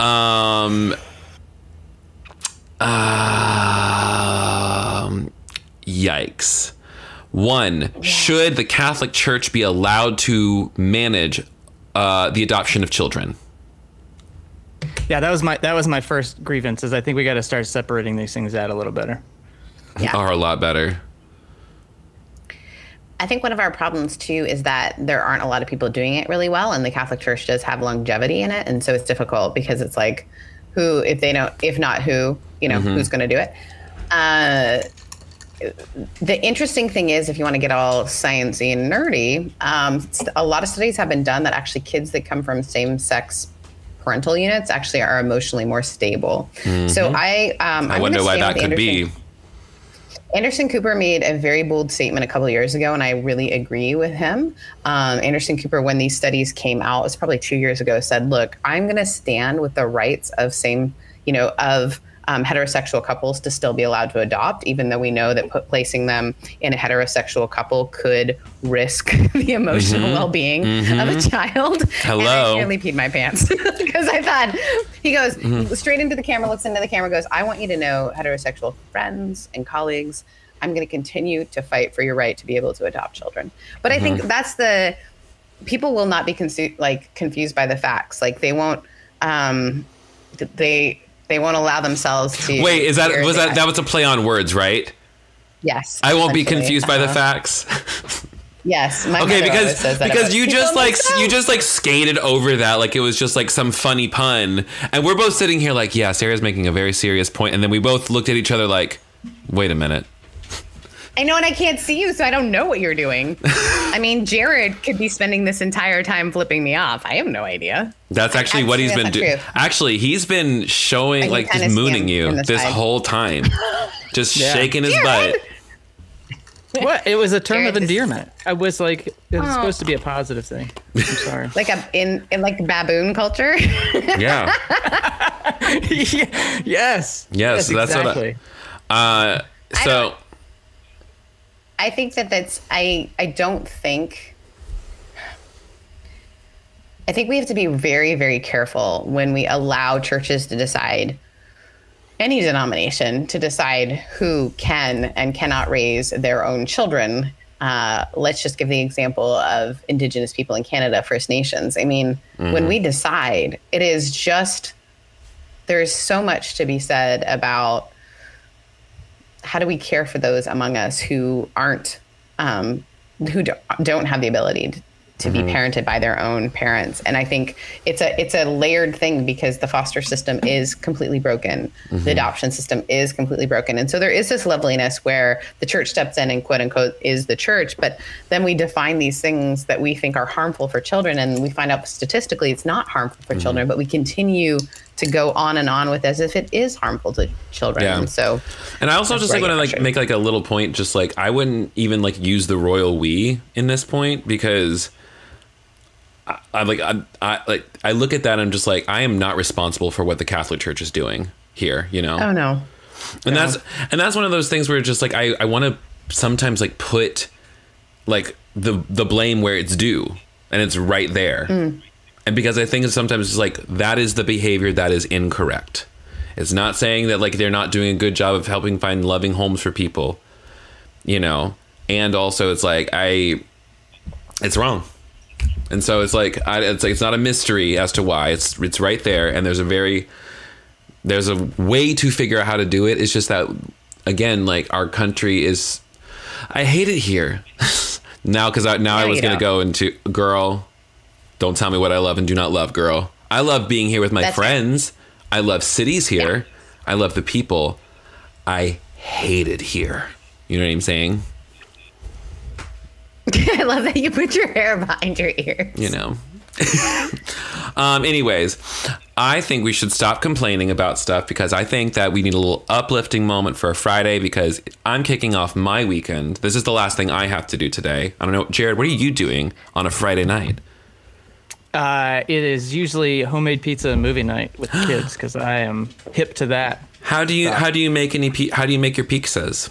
Um, uh, yikes. One, yes. Should the Catholic Church be allowed to manage Uh, the adoption of children? Yeah, that was my that was my first grievance. Is I think we got to start separating these things out a little better. Yeah. Or a lot better. I think one of our problems too is that there aren't a lot of people doing it really well, and the Catholic Church does have longevity in it, and so it's difficult because it's like, who if they don't, if not who, you know, mm-hmm. who's going to do it? Uh, the interesting thing is, if you want to get all sciencey and nerdy, um, a lot of studies have been done that actually kids that come from same-sex parental units actually are emotionally more stable. Mm-hmm. So I, um, I wonder why that could be. Anderson Cooper made a very bold statement a couple of years ago, and I really agree with him. Um, Anderson Cooper, when these studies came out, it was probably two years ago, said, "Look, I'm going to stand with the rights of same, you know, of." Um, heterosexual couples to still be allowed to adopt, even though we know that put, placing them in a heterosexual couple could risk the emotional mm-hmm. well-being mm-hmm. of a child." Hello. And I nearly peed my pants because I thought, he goes mm-hmm. straight into the camera, looks into the camera, goes, "I want you to know, heterosexual friends and colleagues, I'm going to continue to fight for your right to be able to adopt children. But mm-hmm. I think that's the, people will not be consu- like confused by the facts. Like they won't, um, they, they won't allow themselves to. Wait, is that, was that, that was a play on words, right? Yes. I won't be confused uh-huh. by the facts. Yes. My okay, because says that because you just like you just like skated over that like it was just like some funny pun, and we're both sitting here like, yeah, Sarah's making a very serious point, and then we both looked at each other like, wait a minute. I know, and I can't see you, so I don't know what you're doing. I mean, Jared could be spending this entire time flipping me off. I have no idea. That's actually, actually what he's been doing. Actually, he's been showing like just mooning you this side. Whole time, just yeah. shaking his Jared! butt. What? It was a term Jared of endearment. Is, I was like, it was oh. supposed to be a positive thing. I'm sorry. Like a in, in like baboon culture. Yeah. yes. Yes. Yes. So that's exactly. what. I, uh, so. I, I think that that's I. I don't think. I think we have to be very, very careful when we allow churches to decide. Any denomination to decide who can and cannot raise their own children. Uh, let's just give the example of Indigenous people in Canada, First Nations. I mean, mm. when we decide, it is just, there is so much to be said about how do we care for those among us who aren't, um, who do, don't have the ability to, to mm-hmm. be parented by their own parents. And I think it's a it's a layered thing because the foster system is completely broken. Mm-hmm. The adoption system is completely broken. And so there is this loveliness where the church steps in and quote unquote is the church. But then we define these things that we think are harmful for children. And we find out statistically it's not harmful for mm-hmm. children, but we continue to go on and on with as if it is harmful to children. Yeah. And so, and I also just like want to like make like a little point, just like I wouldn't even like use the royal we in this point because I, I like I, I like I look at that and I'm just like, I am not responsible for what the Catholic Church is doing here, you know? Oh no. And no. that's and that's one of those things where just like I, I want to sometimes like put like the the blame where it's due, and it's right there. Mm. And because I think sometimes it's like that is the behavior that is incorrect. It's not saying that like they're not doing a good job of helping find loving homes for people, you know? And also it's like I it's wrong. And so it's like, I, it's like it's not a mystery as to why. It's it's right there, and there's a very there's a way to figure out how to do it. It's just that again, like our country is. I hate it here now because now no, I was gonna don't. go into girl. Don't tell me what I love and do not love, girl. I love being here with my That's friends. Right. I love cities here. Yeah. I love the people. I hate it here. You know what I'm saying? I love that you put your hair behind your ears. You know. um, anyways, I think we should stop complaining about stuff because I think that we need a little uplifting moment for a Friday because I'm kicking off my weekend. This is the last thing I have to do today. I don't know. Jared, what are you doing on a Friday night? Uh, it is usually homemade pizza and movie night with the kids because I am hip to that. How do you stuff. how do you make any how do you make your pizzas?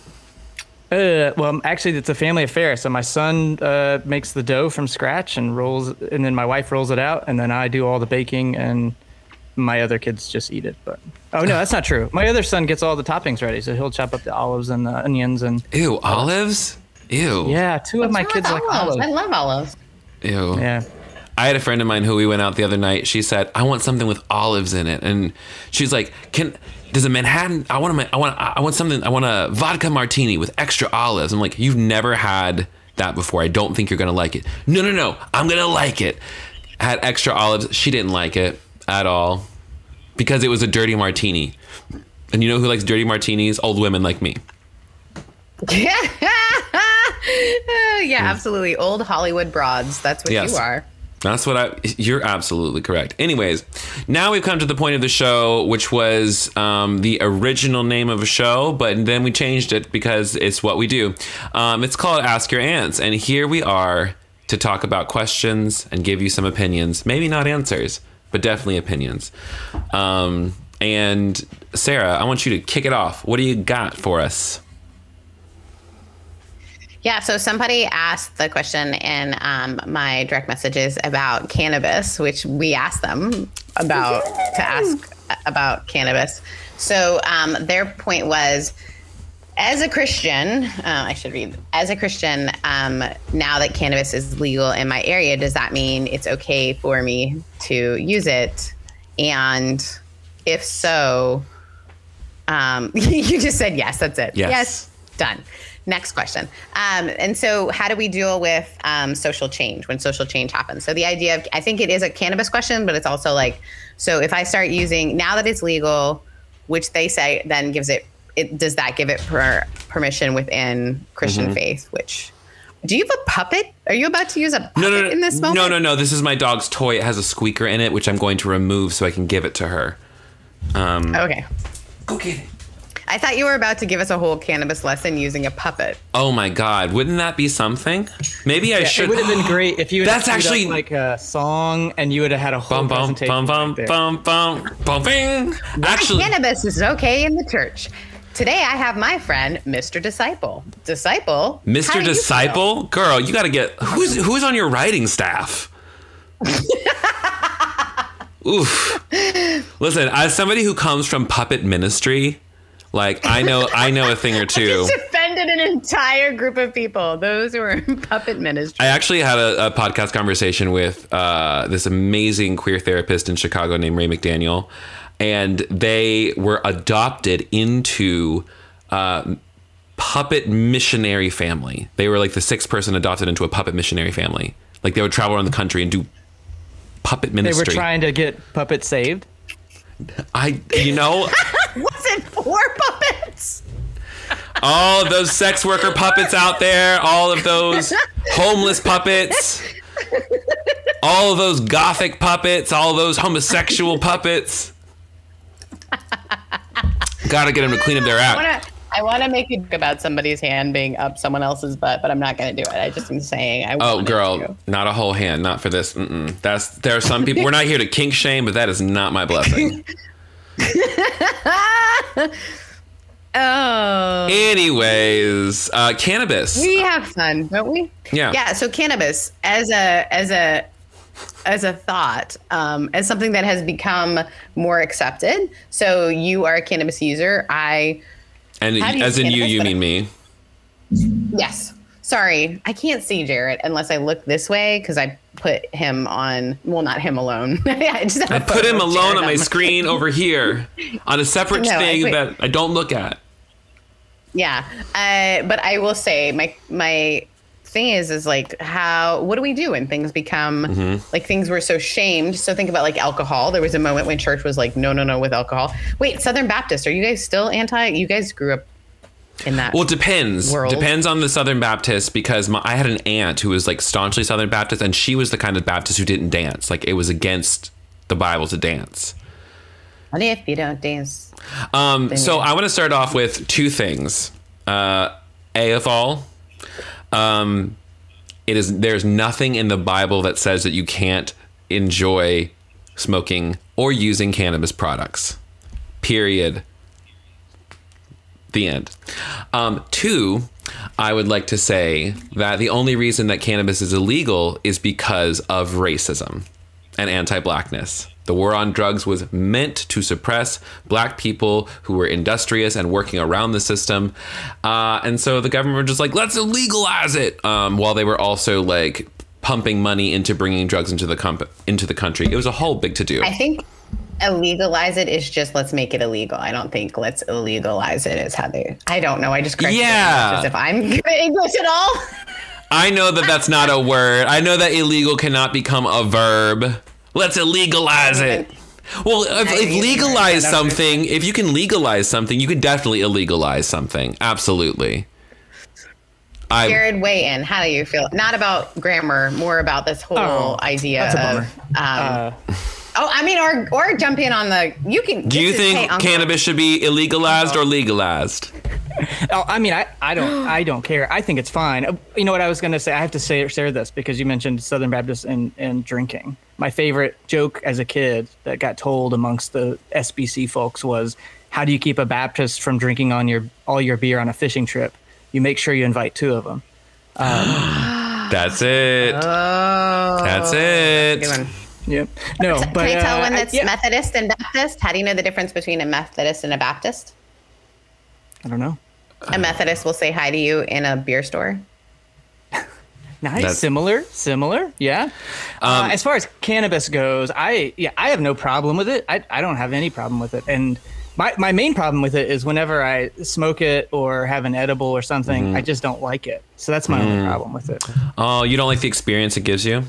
Uh, well, actually, it's a family affair. So my son uh, makes the dough from scratch and rolls, and then my wife rolls it out, and then I do all the baking, and my other kids just eat it. But oh no, that's not true. My other son gets all the toppings ready, so he'll chop up the olives and the onions and. Ew, olives. Ew. Yeah, two What's of my kids like olives? olives. I love olives. Ew. Yeah. I had a friend of mine who we went out the other night. She said, "I want something with olives in it," and she's like, "Can." Does a Manhattan? I want a, I want. I want something. I want a vodka martini with extra olives. I'm like, you've never had that before. I don't think you're gonna like it. No, no, no. I'm gonna like it. I had extra olives. She didn't like it at all because it was a dirty martini. And you know who likes dirty martinis? Old women like me. Yeah. yeah, absolutely. Old Hollywood broads. That's what yes. you are. That's what I, you're absolutely correct. Anyways, now we've come to the point of the show, which was um, the original name of a show, but then we changed it because it's what we do. Um, it's called Ask Your Ants. And here we are to talk about questions and give you some opinions, maybe not answers, but definitely opinions. Um, and Sarah, I want you to kick it off. What do you got for us? Yeah, so somebody asked the question in um, my direct messages about cannabis, which we asked them about to ask about cannabis. So um, their point was, As a Christian, uh, I should read, as a Christian, um, now that cannabis is legal in my area, does that mean it's okay for me to use it? And if so, um, you just said yes, that's it. Yes. yes. Done. Next question. Um, and so how do we deal with um, social change when social change happens? So the idea of, I think it is a cannabis question, but it's also like, so if I start using, now that it's legal, which they say then gives it, It, does that give it per, permission within Christian mm-hmm. faith? Which, do you have a puppet? Are you about to use a puppet no, no, no, in this moment? No, no, no. This is my dog's toy. It has a squeaker in it, which I'm going to remove so I can give it to her. Um, okay. Go get it. I thought you were about to give us a whole cannabis lesson using a puppet. Oh my God! Wouldn't that be something? Maybe yeah, I should. It would have been great if you. Would That's have actually up, like a song, and you would have had a whole bum, presentation. Bum bum right bum bum bum bing. Actually, cannabis is okay in the church. Today I have my friend, Mister Disciple. Disciple? Mister Disciple? You Girl, you gotta get, who's who's on your writing staff? Oof. Listen, as somebody who comes from puppet ministry, like I know I know a thing or two. I just offended an entire group of people, those who were in puppet ministry. I actually had a, a podcast conversation with uh, this amazing queer therapist in Chicago named Ray McDaniel. And they were adopted into uh, puppet missionary family. They were like the sixth person adopted into a puppet missionary family. Like they would travel around the country and do puppet ministry. They were trying to get puppets saved? I, you know. Was it for puppets? All of those sex worker puppets out there. All of those homeless puppets. All of those gothic puppets. All of those homosexual puppets. Gotta get them to clean up their act. I want to make you think about somebody's hand being up someone else's butt, but I'm not going to do it. I just am saying I Oh, girl, to. Not a whole hand. Not for this. Mm-mm. That's There are some people. We're not here to kink shame, but that is not my blessing. Oh. Anyways, uh, cannabis. We have fun, don't we? Yeah. Yeah, so cannabis as a as a... as a thought, um, as something that has become more accepted. So you are a cannabis user. I and as in you, you mean me? Yes. Sorry, I can't see Jared unless I look this way because I put him on. Well, not him alone. I, just I put him alone on my screen over here on a separate no, thing I, that I don't look at. Yeah, uh, but I will say my my. thing is is like how what do we do when things become mm-hmm. like things were so shamed? So think about like alcohol. There was a moment when church was like no no no with alcohol. Wait, Southern Baptist, are you guys still anti? You guys grew up in that well depends world. Depends on the Southern Baptist, because my, I had an aunt who was like staunchly Southern Baptist, and she was the kind of Baptist who didn't dance. Like it was against the Bible to dance. What if you don't dance? Um so I want to start off with two things. uh A of all, Um, it is, there's nothing in the Bible that says that you can't enjoy smoking or using cannabis products, period. The end. Um, two, I would like to say that the only reason that cannabis is illegal is because of racism and anti-blackness. The war on drugs was meant to suppress black people who were industrious and working around the system. Uh, and so the government were just like, let's legalize it. Um, while they were also like pumping money into bringing drugs into the comp- into the country. It was a whole big to do. I think illegalize it is just let's make it illegal. I don't think let's illegalize it is how they, I don't know. I just corrected yeah. as if I'm good at English at all. I know that that's not a word. I know that illegal cannot become a verb. Let's illegalize it. Well, if, if legalize something, if you can legalize something, you can definitely illegalize something. Absolutely. I, Jared, weigh in. How do you feel? Not about grammar, more about this whole oh, idea of. Um, uh, oh, I mean, or or jump in on the. You can. Do you think cannabis should be illegalized or legalized? Oh, I mean, I, I don't I don't care. I think it's fine. You know what I was going to say? I have to say share this because you mentioned Southern Baptist and, and drinking. My favorite joke as a kid that got told amongst the S B C folks was, how do you keep a Baptist from drinking on your all your beer on a fishing trip? You make sure you invite two of them. Um, That's it. Oh, that's it. That's yep. No, can but, I tell uh, one that's I, yeah. Methodist and Baptist? How do you know the difference between a Methodist and a Baptist? I don't know. A Methodist will say hi to you in a beer store. Nice. That's similar, similar, yeah. Um, uh, as far as cannabis goes, I yeah, I have no problem with it. I I don't have any problem with it. And my, my main problem with it is whenever I smoke it or have an edible or something, mm. I just don't like it. So that's my mm. only problem with it. Oh, you don't like the experience it gives you?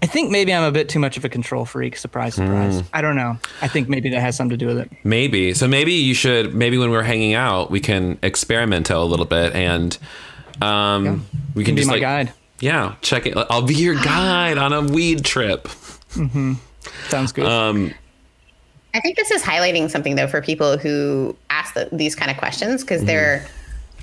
I think maybe I'm a bit too much of a control freak. Surprise, surprise. Mm. I don't know. I think maybe that has something to do with it. Maybe. So maybe you should, maybe when we're hanging out, we can experimento a little bit and um, yeah. we can, can be just my like, guide. Yeah, check it. I'll be your guide on a weed trip. Mm-hmm. Sounds good. Um, I think this is highlighting something, though, for people who ask the, these kind of questions, because mm-hmm. they're,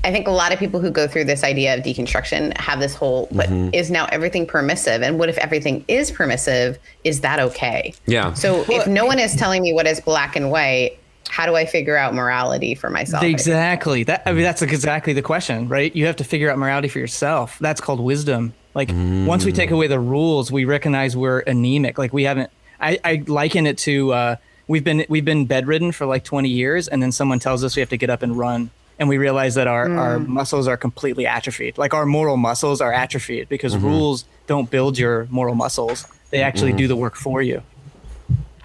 I think a lot of people who go through this idea of deconstruction have this whole, but mm-hmm. is now everything permissive? And what if everything is permissive? Is that okay? Yeah. So well, if no one is telling me what is black and white, how do I figure out morality for myself? Exactly. That I mean, that's exactly the question, right? You have to figure out morality for yourself. That's called wisdom. Like mm. once we take away the rules, we recognize we're anemic. Like we haven't, I, I liken it to, uh, We've been we've been bedridden for like twenty years, and then someone tells us we have to get up and run, and we realize that our, mm. our muscles are completely atrophied. Like our moral muscles are atrophied because mm-hmm. rules don't build your moral muscles; they actually mm-hmm. do the work for you.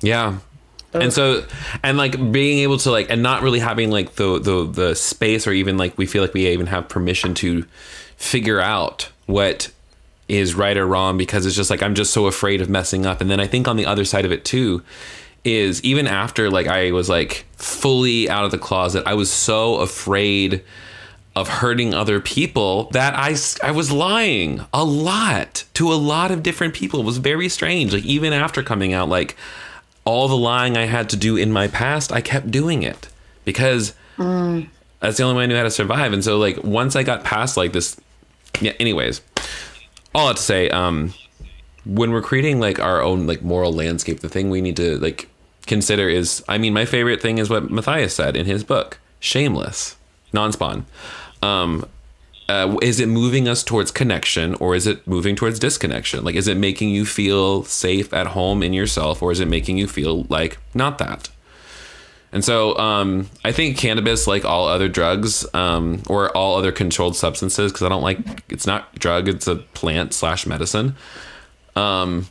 Yeah, oh. and so and like being able to like and not really having like the the the space or even like we feel like we even have permission to figure out what is right or wrong, because it's just like I'm just so afraid of messing up. And then I think on the other side of it too. Is even after like I was like fully out of the closet, I was so afraid of hurting other people that I, I was lying a lot to a lot of different people. It was very strange. Like even after coming out, like all the lying I had to do in my past, I kept doing it because mm. that's the only way I knew how to survive. And so like once I got past like this, yeah, anyways, all I have to say, um, when we're creating like our own like moral landscape, the thing we need to like consider is, I mean, my favorite thing is what Matthias said in his book, Shameless, non-spawn. Um, uh, is it moving us towards connection, or is it moving towards disconnection? Like, is it making you feel safe at home in yourself, or is it making you feel like not that? And so um, I think cannabis, like all other drugs um, or all other controlled substances, because I don't like, it's not drug, it's a plant slash medicine. Um,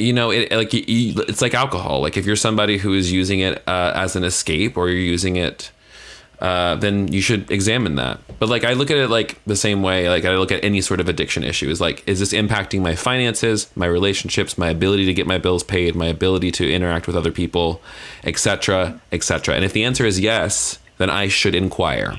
you know, it like you, you, it's like alcohol. Like if you're somebody who is using it uh, as an escape, or you're using it, uh, then you should examine that. But like I look at it like the same way. Like I look at any sort of addiction issue is like, is this impacting my finances, my relationships, my ability to get my bills paid, my ability to interact with other people, et cetera, et cetera. And if the answer is yes, then I should inquire.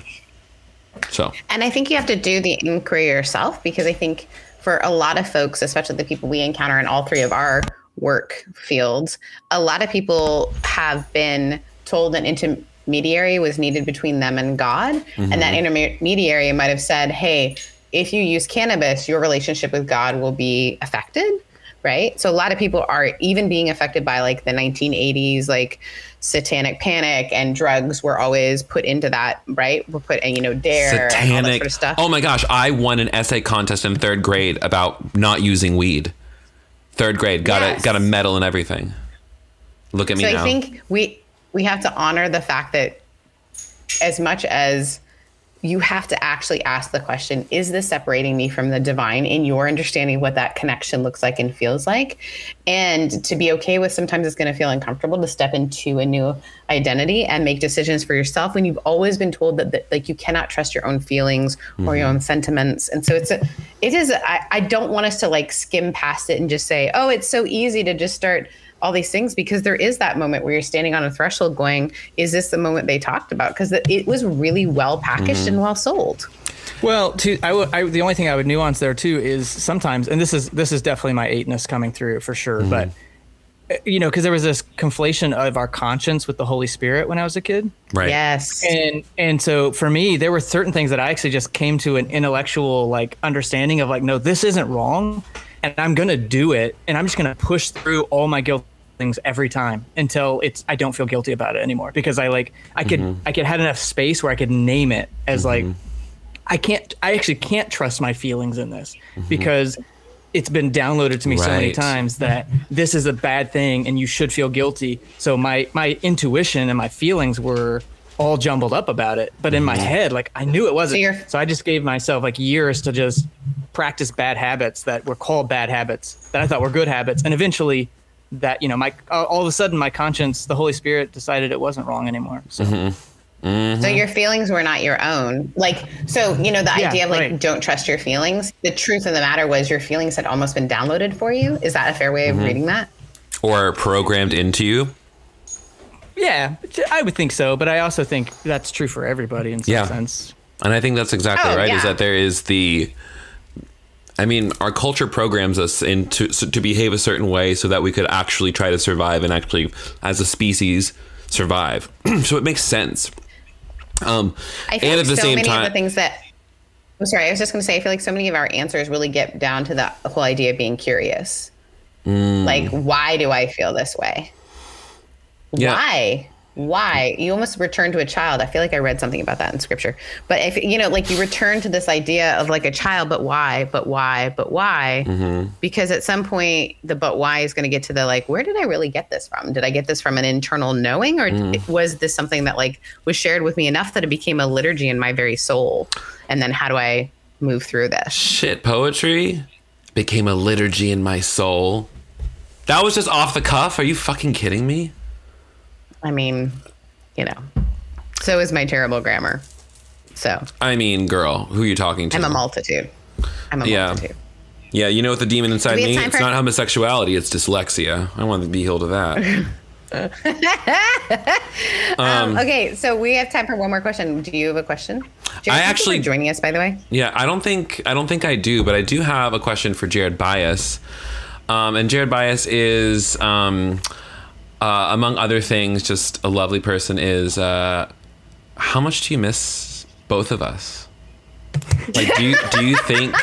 So, and I think you have to do the inquiry yourself, because I think. For a lot of folks, especially the people we encounter in all three of our work fields, a lot of people have been told an intermediary was needed between them and God. Mm-hmm. And that intermediary might have said, hey, if you use cannabis, your relationship with God will be affected. Right. So a lot of people are even being affected by like the nineteen eighties, like satanic panic, and drugs were always put into that. Right. We're put and, you know, dare satanic. And all that sort of stuff. Oh, my gosh. I won an essay contest in third grade about not using weed. Third grade. Got yes. a got a medal and everything. Look at me so now. I think we we have to honor the fact that as much as. You have to actually ask the question, is this separating me from the divine in your understanding what that connection looks like and feels like? And to be okay with sometimes it's going to feel uncomfortable to step into a new identity and make decisions for yourself when you've always been told that, that like you cannot trust your own feelings or mm-hmm. your own sentiments. And so it's a, it is, a, I, I don't want us to like skim past it and just say, oh, it's so easy to just start all these things, because there is that moment where you're standing on a threshold going, is this the moment they talked about? Because it was really well packaged mm-hmm. and well sold. Well, to, I w- I, the only thing I would nuance there too is sometimes, and this is this is definitely my eightness coming through for sure, mm-hmm. but you know, because there was this conflation of our conscience with the Holy Spirit when I was a kid. Right. Yes. And and so for me, there were certain things that I actually just came to an intellectual like understanding of like, no, this isn't wrong. And I'm going to do it. And I'm just going to push through all my guilt things every time until it's I don't feel guilty about it anymore, because I like I could mm-hmm. I could have enough space where I could name it as mm-hmm. like I can't I actually can't trust my feelings in this mm-hmm. because it's been downloaded to me right. so many times that this is a bad thing and you should feel guilty. So my my intuition and my feelings were all jumbled up about it. But in my head, like, I knew it wasn't. Fear. So I just gave myself like years to just practice bad habits that were called bad habits that I thought were good habits. And eventually that, you know, my all of a sudden my conscience, the Holy Spirit decided it wasn't wrong anymore. So. Mm-hmm. Mm-hmm. So your feelings were not your own. Like, so, you know, the yeah, idea of like, right. don't trust your feelings. The truth of the matter was your feelings had almost been downloaded for you. Is that a fair way mm-hmm. of reading that? Or programmed into you? Yeah, I would think so. But I also think that's true for everybody in some yeah. sense. And I think that's exactly oh, right. Yeah. Is that there is the, I mean, our culture programs us into to behave a certain way so that we could actually try to survive and actually as a species survive. So it makes sense. Um, I feel and like at the so same many time, of the things that I'm sorry, I was just going to say, I feel like so many of our answers really get down to the whole idea of being curious. Mm. Like, why do I feel this way? Yeah. Why? Why? You almost return to a child. I feel like I read something about that in scripture. But if you know, like you return to this idea of like a child, but why, but why, but why? Mm-hmm. Because at some point the but why is going to get to the like, where did I really get this from? Did I get this from an internal knowing, or mm. was this something that like was shared with me enough that it became a liturgy in my very soul? And then how do I move through this? Shit, poetry became a liturgy in my soul. That was just off the cuff. Are you fucking kidding me? I mean, you know, so is my terrible grammar. So, I mean, girl, who are you talking to? I'm a multitude. I'm a yeah. multitude. Yeah. You know what the demon inside me, it's for- not homosexuality, it's dyslexia. I want to be healed of that. um, um, okay. So we have time for one more question. Do you have a question? Jared, I actually you for joining us, by the way. Yeah. I don't think, I don't think I do, but I do have a question for Jared Bias. Um, and Jared Bias is, um, Uh, among other things, just a lovely person. Is uh, how much do you miss both of us? Like, do you, do you think?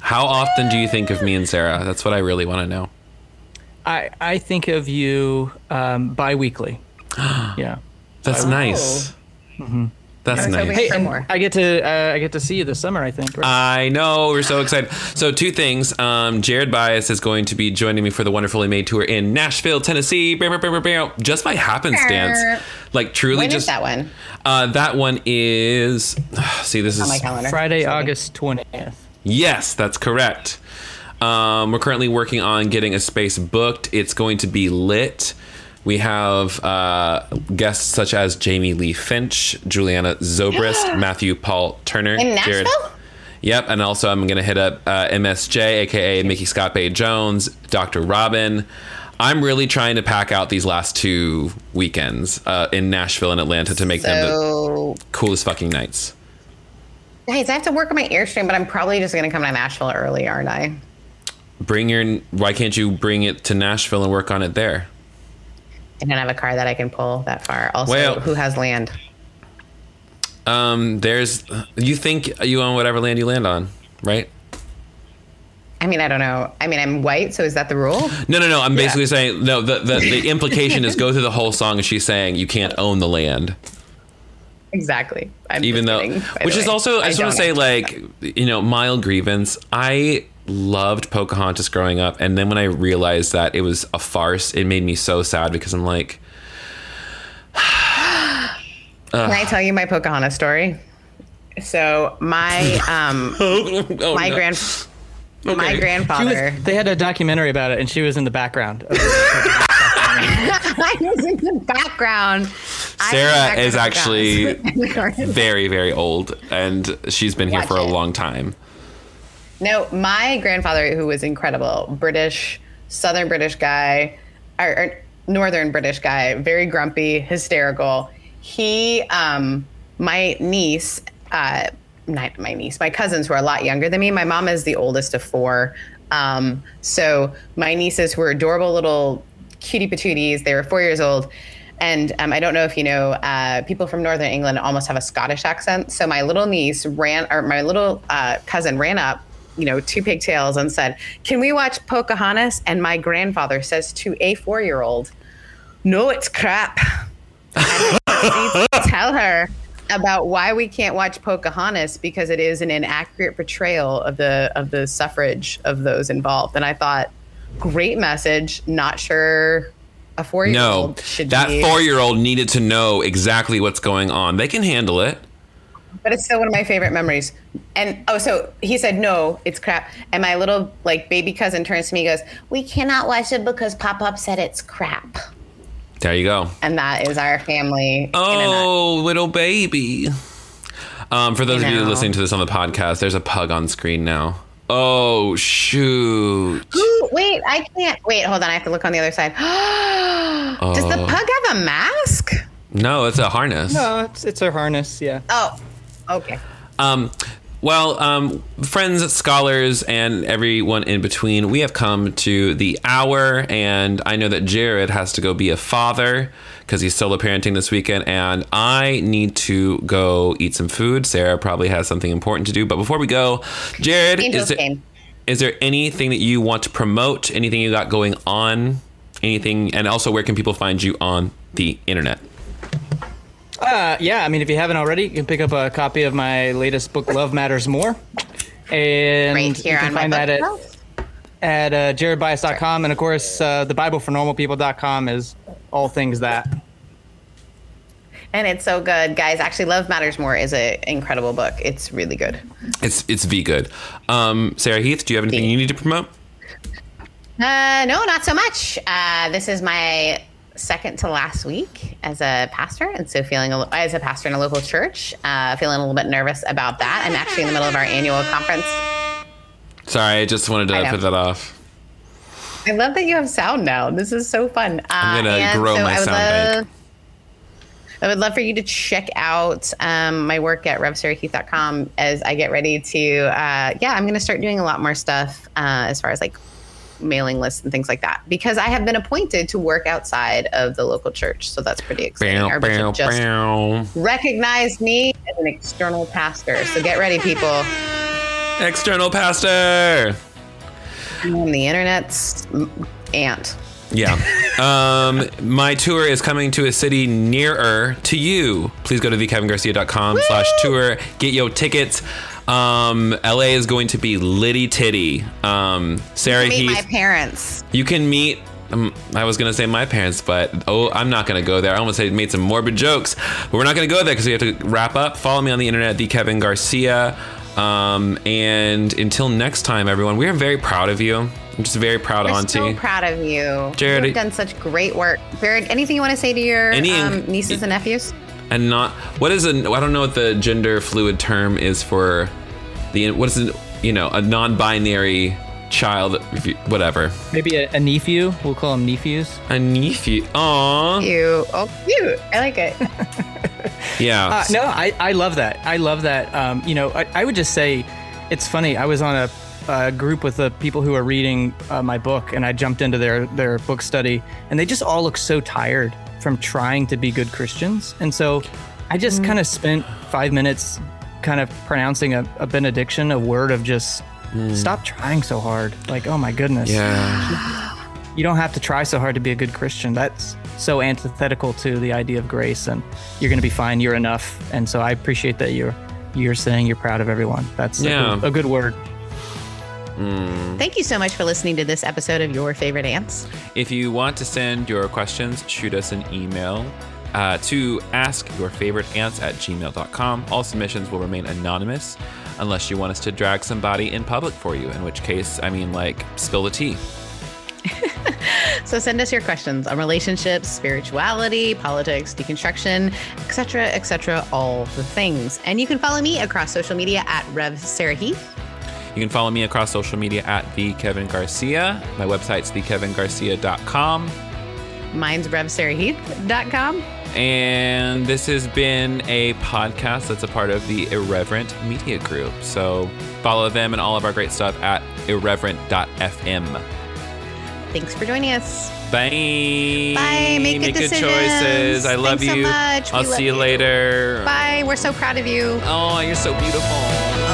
How often do you think of me and Sarah? That's what I really want to know. I I think of you um, bi-weekly. Yeah, that's oh. nice. Mm-hmm. That's nice. Hey, more. I get to uh, I get to see you this summer, I think. Right? I know. We're so excited. So two things. Um, Jared Bias is going to be joining me for the Wonderfully Made Tour in Nashville, Tennessee. Just by happenstance. Like truly when just. When is that one? Uh, that one is. See, this is on my calendar. Friday, Sorry. August twentieth. Yes, that's correct. Um, we're currently working on getting a space booked. It's going to be lit. We have uh, guests such as Jamie Lee Finch, Juliana Zobrist, yeah. Matthew Paul Turner. In Nashville? Jared. Yep. And also I'm going to hit up uh, M S J, a k a. Mickey Scott Bay Jones, Doctor Robin. I'm really trying to pack out these last two weekends uh, in Nashville and Atlanta to make so, them the coolest fucking nights. Guys, I have to work on my Airstream, but I'm probably just going to come to Nashville early, aren't I? Bring your. Why can't you bring it to Nashville and work on it there? I don't have a car that I can pull that far. Also, well, who has land? Um, there's, you think you own whatever land you land on, right? I mean, I don't know. I mean, I'm white, so is that the rule? No, no, no. I'm yeah. basically saying, no, the, the, the implication is go through the whole song and she's saying you can't own the land. Exactly. I'm Even though, kidding, which is way. Also, I just want to say like, that. You know, mild grievance. I... loved Pocahontas growing up, and then when I realized that it was a farce, it made me so sad because I'm like uh. Can I tell you my Pocahontas story? So my um oh, oh, my no. grand okay. my grandfather was, they had a documentary about it and she was in the background. I was in the background. Sarah the background is actually very very old and she's been Watch here for it. a long time. No, my grandfather, who was incredible, British, Southern British guy, or, or Northern British guy, very grumpy, hysterical. He, um, my niece, uh, not my niece, my cousins who are a lot younger than me. My mom is the oldest of four. Um, so my nieces were adorable little cutie patooties. They were four years old. And um, I don't know if you know, uh, people from Northern England almost have a Scottish accent. So my little niece ran, or my little uh, cousin ran up, you know, two pigtails and said, "Can we watch Pocahontas?" And my grandfather says to a four-year-old, "No, it's crap." And I need to tell her about why we can't watch Pocahontas because it is an inaccurate portrayal of the of the suffrage of those involved. And I thought, great message. Not sure a four-year-old no, should that be. That four-year-old needed to know exactly what's going on. They can handle it. But it's still one of my favorite memories. And, oh, so he said, no, it's crap. And my little, like, baby cousin turns to me and goes, we cannot watch it because Pop-Pop said it's crap. There you go. And that is our family. Oh, little baby. Um, for those you of know. you listening to this on the podcast, there's a pug on screen now. Oh, shoot. Ooh, wait, I can't. Wait, hold on. I have to look on the other side. Oh. Does the pug have a mask? No, it's a harness. No, it's it's a harness, yeah. Oh. Okay. Um, well, um, friends, scholars, and everyone in between, we have come to the hour, and I know that Jared has to go be a father because he's solo parenting this weekend, and I need to go eat some food. Sarah probably has something important to do, but before we go, Jared, is there, is there anything that you want to promote? Anything you got going on? Anything? And also, where can people find you on the internet? Uh, yeah, I mean, if you haven't already, you can pick up a copy of my latest book, Love Matters More. And right here you can on find my that book at, at uh, jared bias dot com. And, of course, uh, the Bible for Normal People dot com is all things that. And it's so good, guys. Actually, Love Matters More is an incredible book. It's really good. It's it's V good. Um, Sarah Heath, do you have anything v. you need to promote? Uh, no, not so much. Uh, this is my second to last week as a pastor, and so feeling a, as a pastor in a local church, uh, feeling a little bit nervous about that. I'm actually in the middle of our annual conference. Sorry, I just wanted to put that off. I love that you have sound now. This is so fun. Uh, I'm gonna grow so my sound love, bank. I would love for you to check out um, my work at rev sarah heath dot com as I get ready to. Uh, yeah, I'm gonna start doing a lot more stuff uh, as far as like mailing lists and things like that, because I have been appointed to work outside of the local church, so that's pretty exciting. Bow, Our bishop bow, just bow. recognized me as an external pastor, so get ready, people. External pastor. I'm on the internet's aunt. Yeah. Um, my tour is coming to a city nearer to you. Please go to the kevin garcia dot com slash tour. Get your tickets. Um, L A is going to be litty titty. Um, Sarah Heath. You can meet Heath, my parents. You can meet, um, I was going to say my parents, but oh, I'm not going to go there. I almost made some morbid jokes, but we're not going to go there because we have to wrap up. Follow me on the internet, The Kevin Garcia. Um, and until next time, everyone, we are very proud of you. I'm just very proud, we're Auntie. I'm so proud of you. Jared, you've done such great work. Jared, anything you want to say to your any, um, nieces and nephews? And not, what is a, I don't know what the gender fluid term is for the, what is it, you know, a non-binary child, whatever. Maybe a, a nephew. We'll call them nephews. A nephew. Aww. Ew. Oh, cute. I like it. Yeah. Uh, no, I, I love that. I love that. Um, you know, I, I would just say, it's funny. I was on a, a group with the people who are reading uh, my book, and I jumped into their, their book study, and they just all look so tired from trying to be good Christians. And so I just mm. kind of spent five minutes kind of pronouncing a, a benediction, a word of just mm. stop trying so hard. Like, oh my goodness. Yeah. You don't have to try so hard to be a good Christian. That's so antithetical to the idea of grace, and you're going to be fine. You're enough. And so I appreciate that you're, you're saying you're proud of everyone. That's yeah. a, a good word. Mm. Thank you so much for listening to this episode of Your Favorite Ants. If you want to send your questions, shoot us an email uh, to ask your favorite ants at gmail dot com. All submissions will remain anonymous unless you want us to drag somebody in public for you, in which case, I mean, like, spill the tea. So send us your questions on relationships, spirituality, politics, deconstruction, et cetera, et cetera, all the things. And you can follow me across social media at Rev Sarah Heath. You can follow me across social media at The Kevin Garcia. My website's the kevin garcia dot com. Mine's rev sarah heath dot com. And this has been a podcast that's a part of the Irreverent Media Group. So follow them and all of our great stuff at irreverent dot f m. Thanks for joining us. Bye. Bye. Make, Make good, good choices. I love Thanks you. So much. I'll we see you later. Bye. We're so proud of you. Oh, you're so beautiful.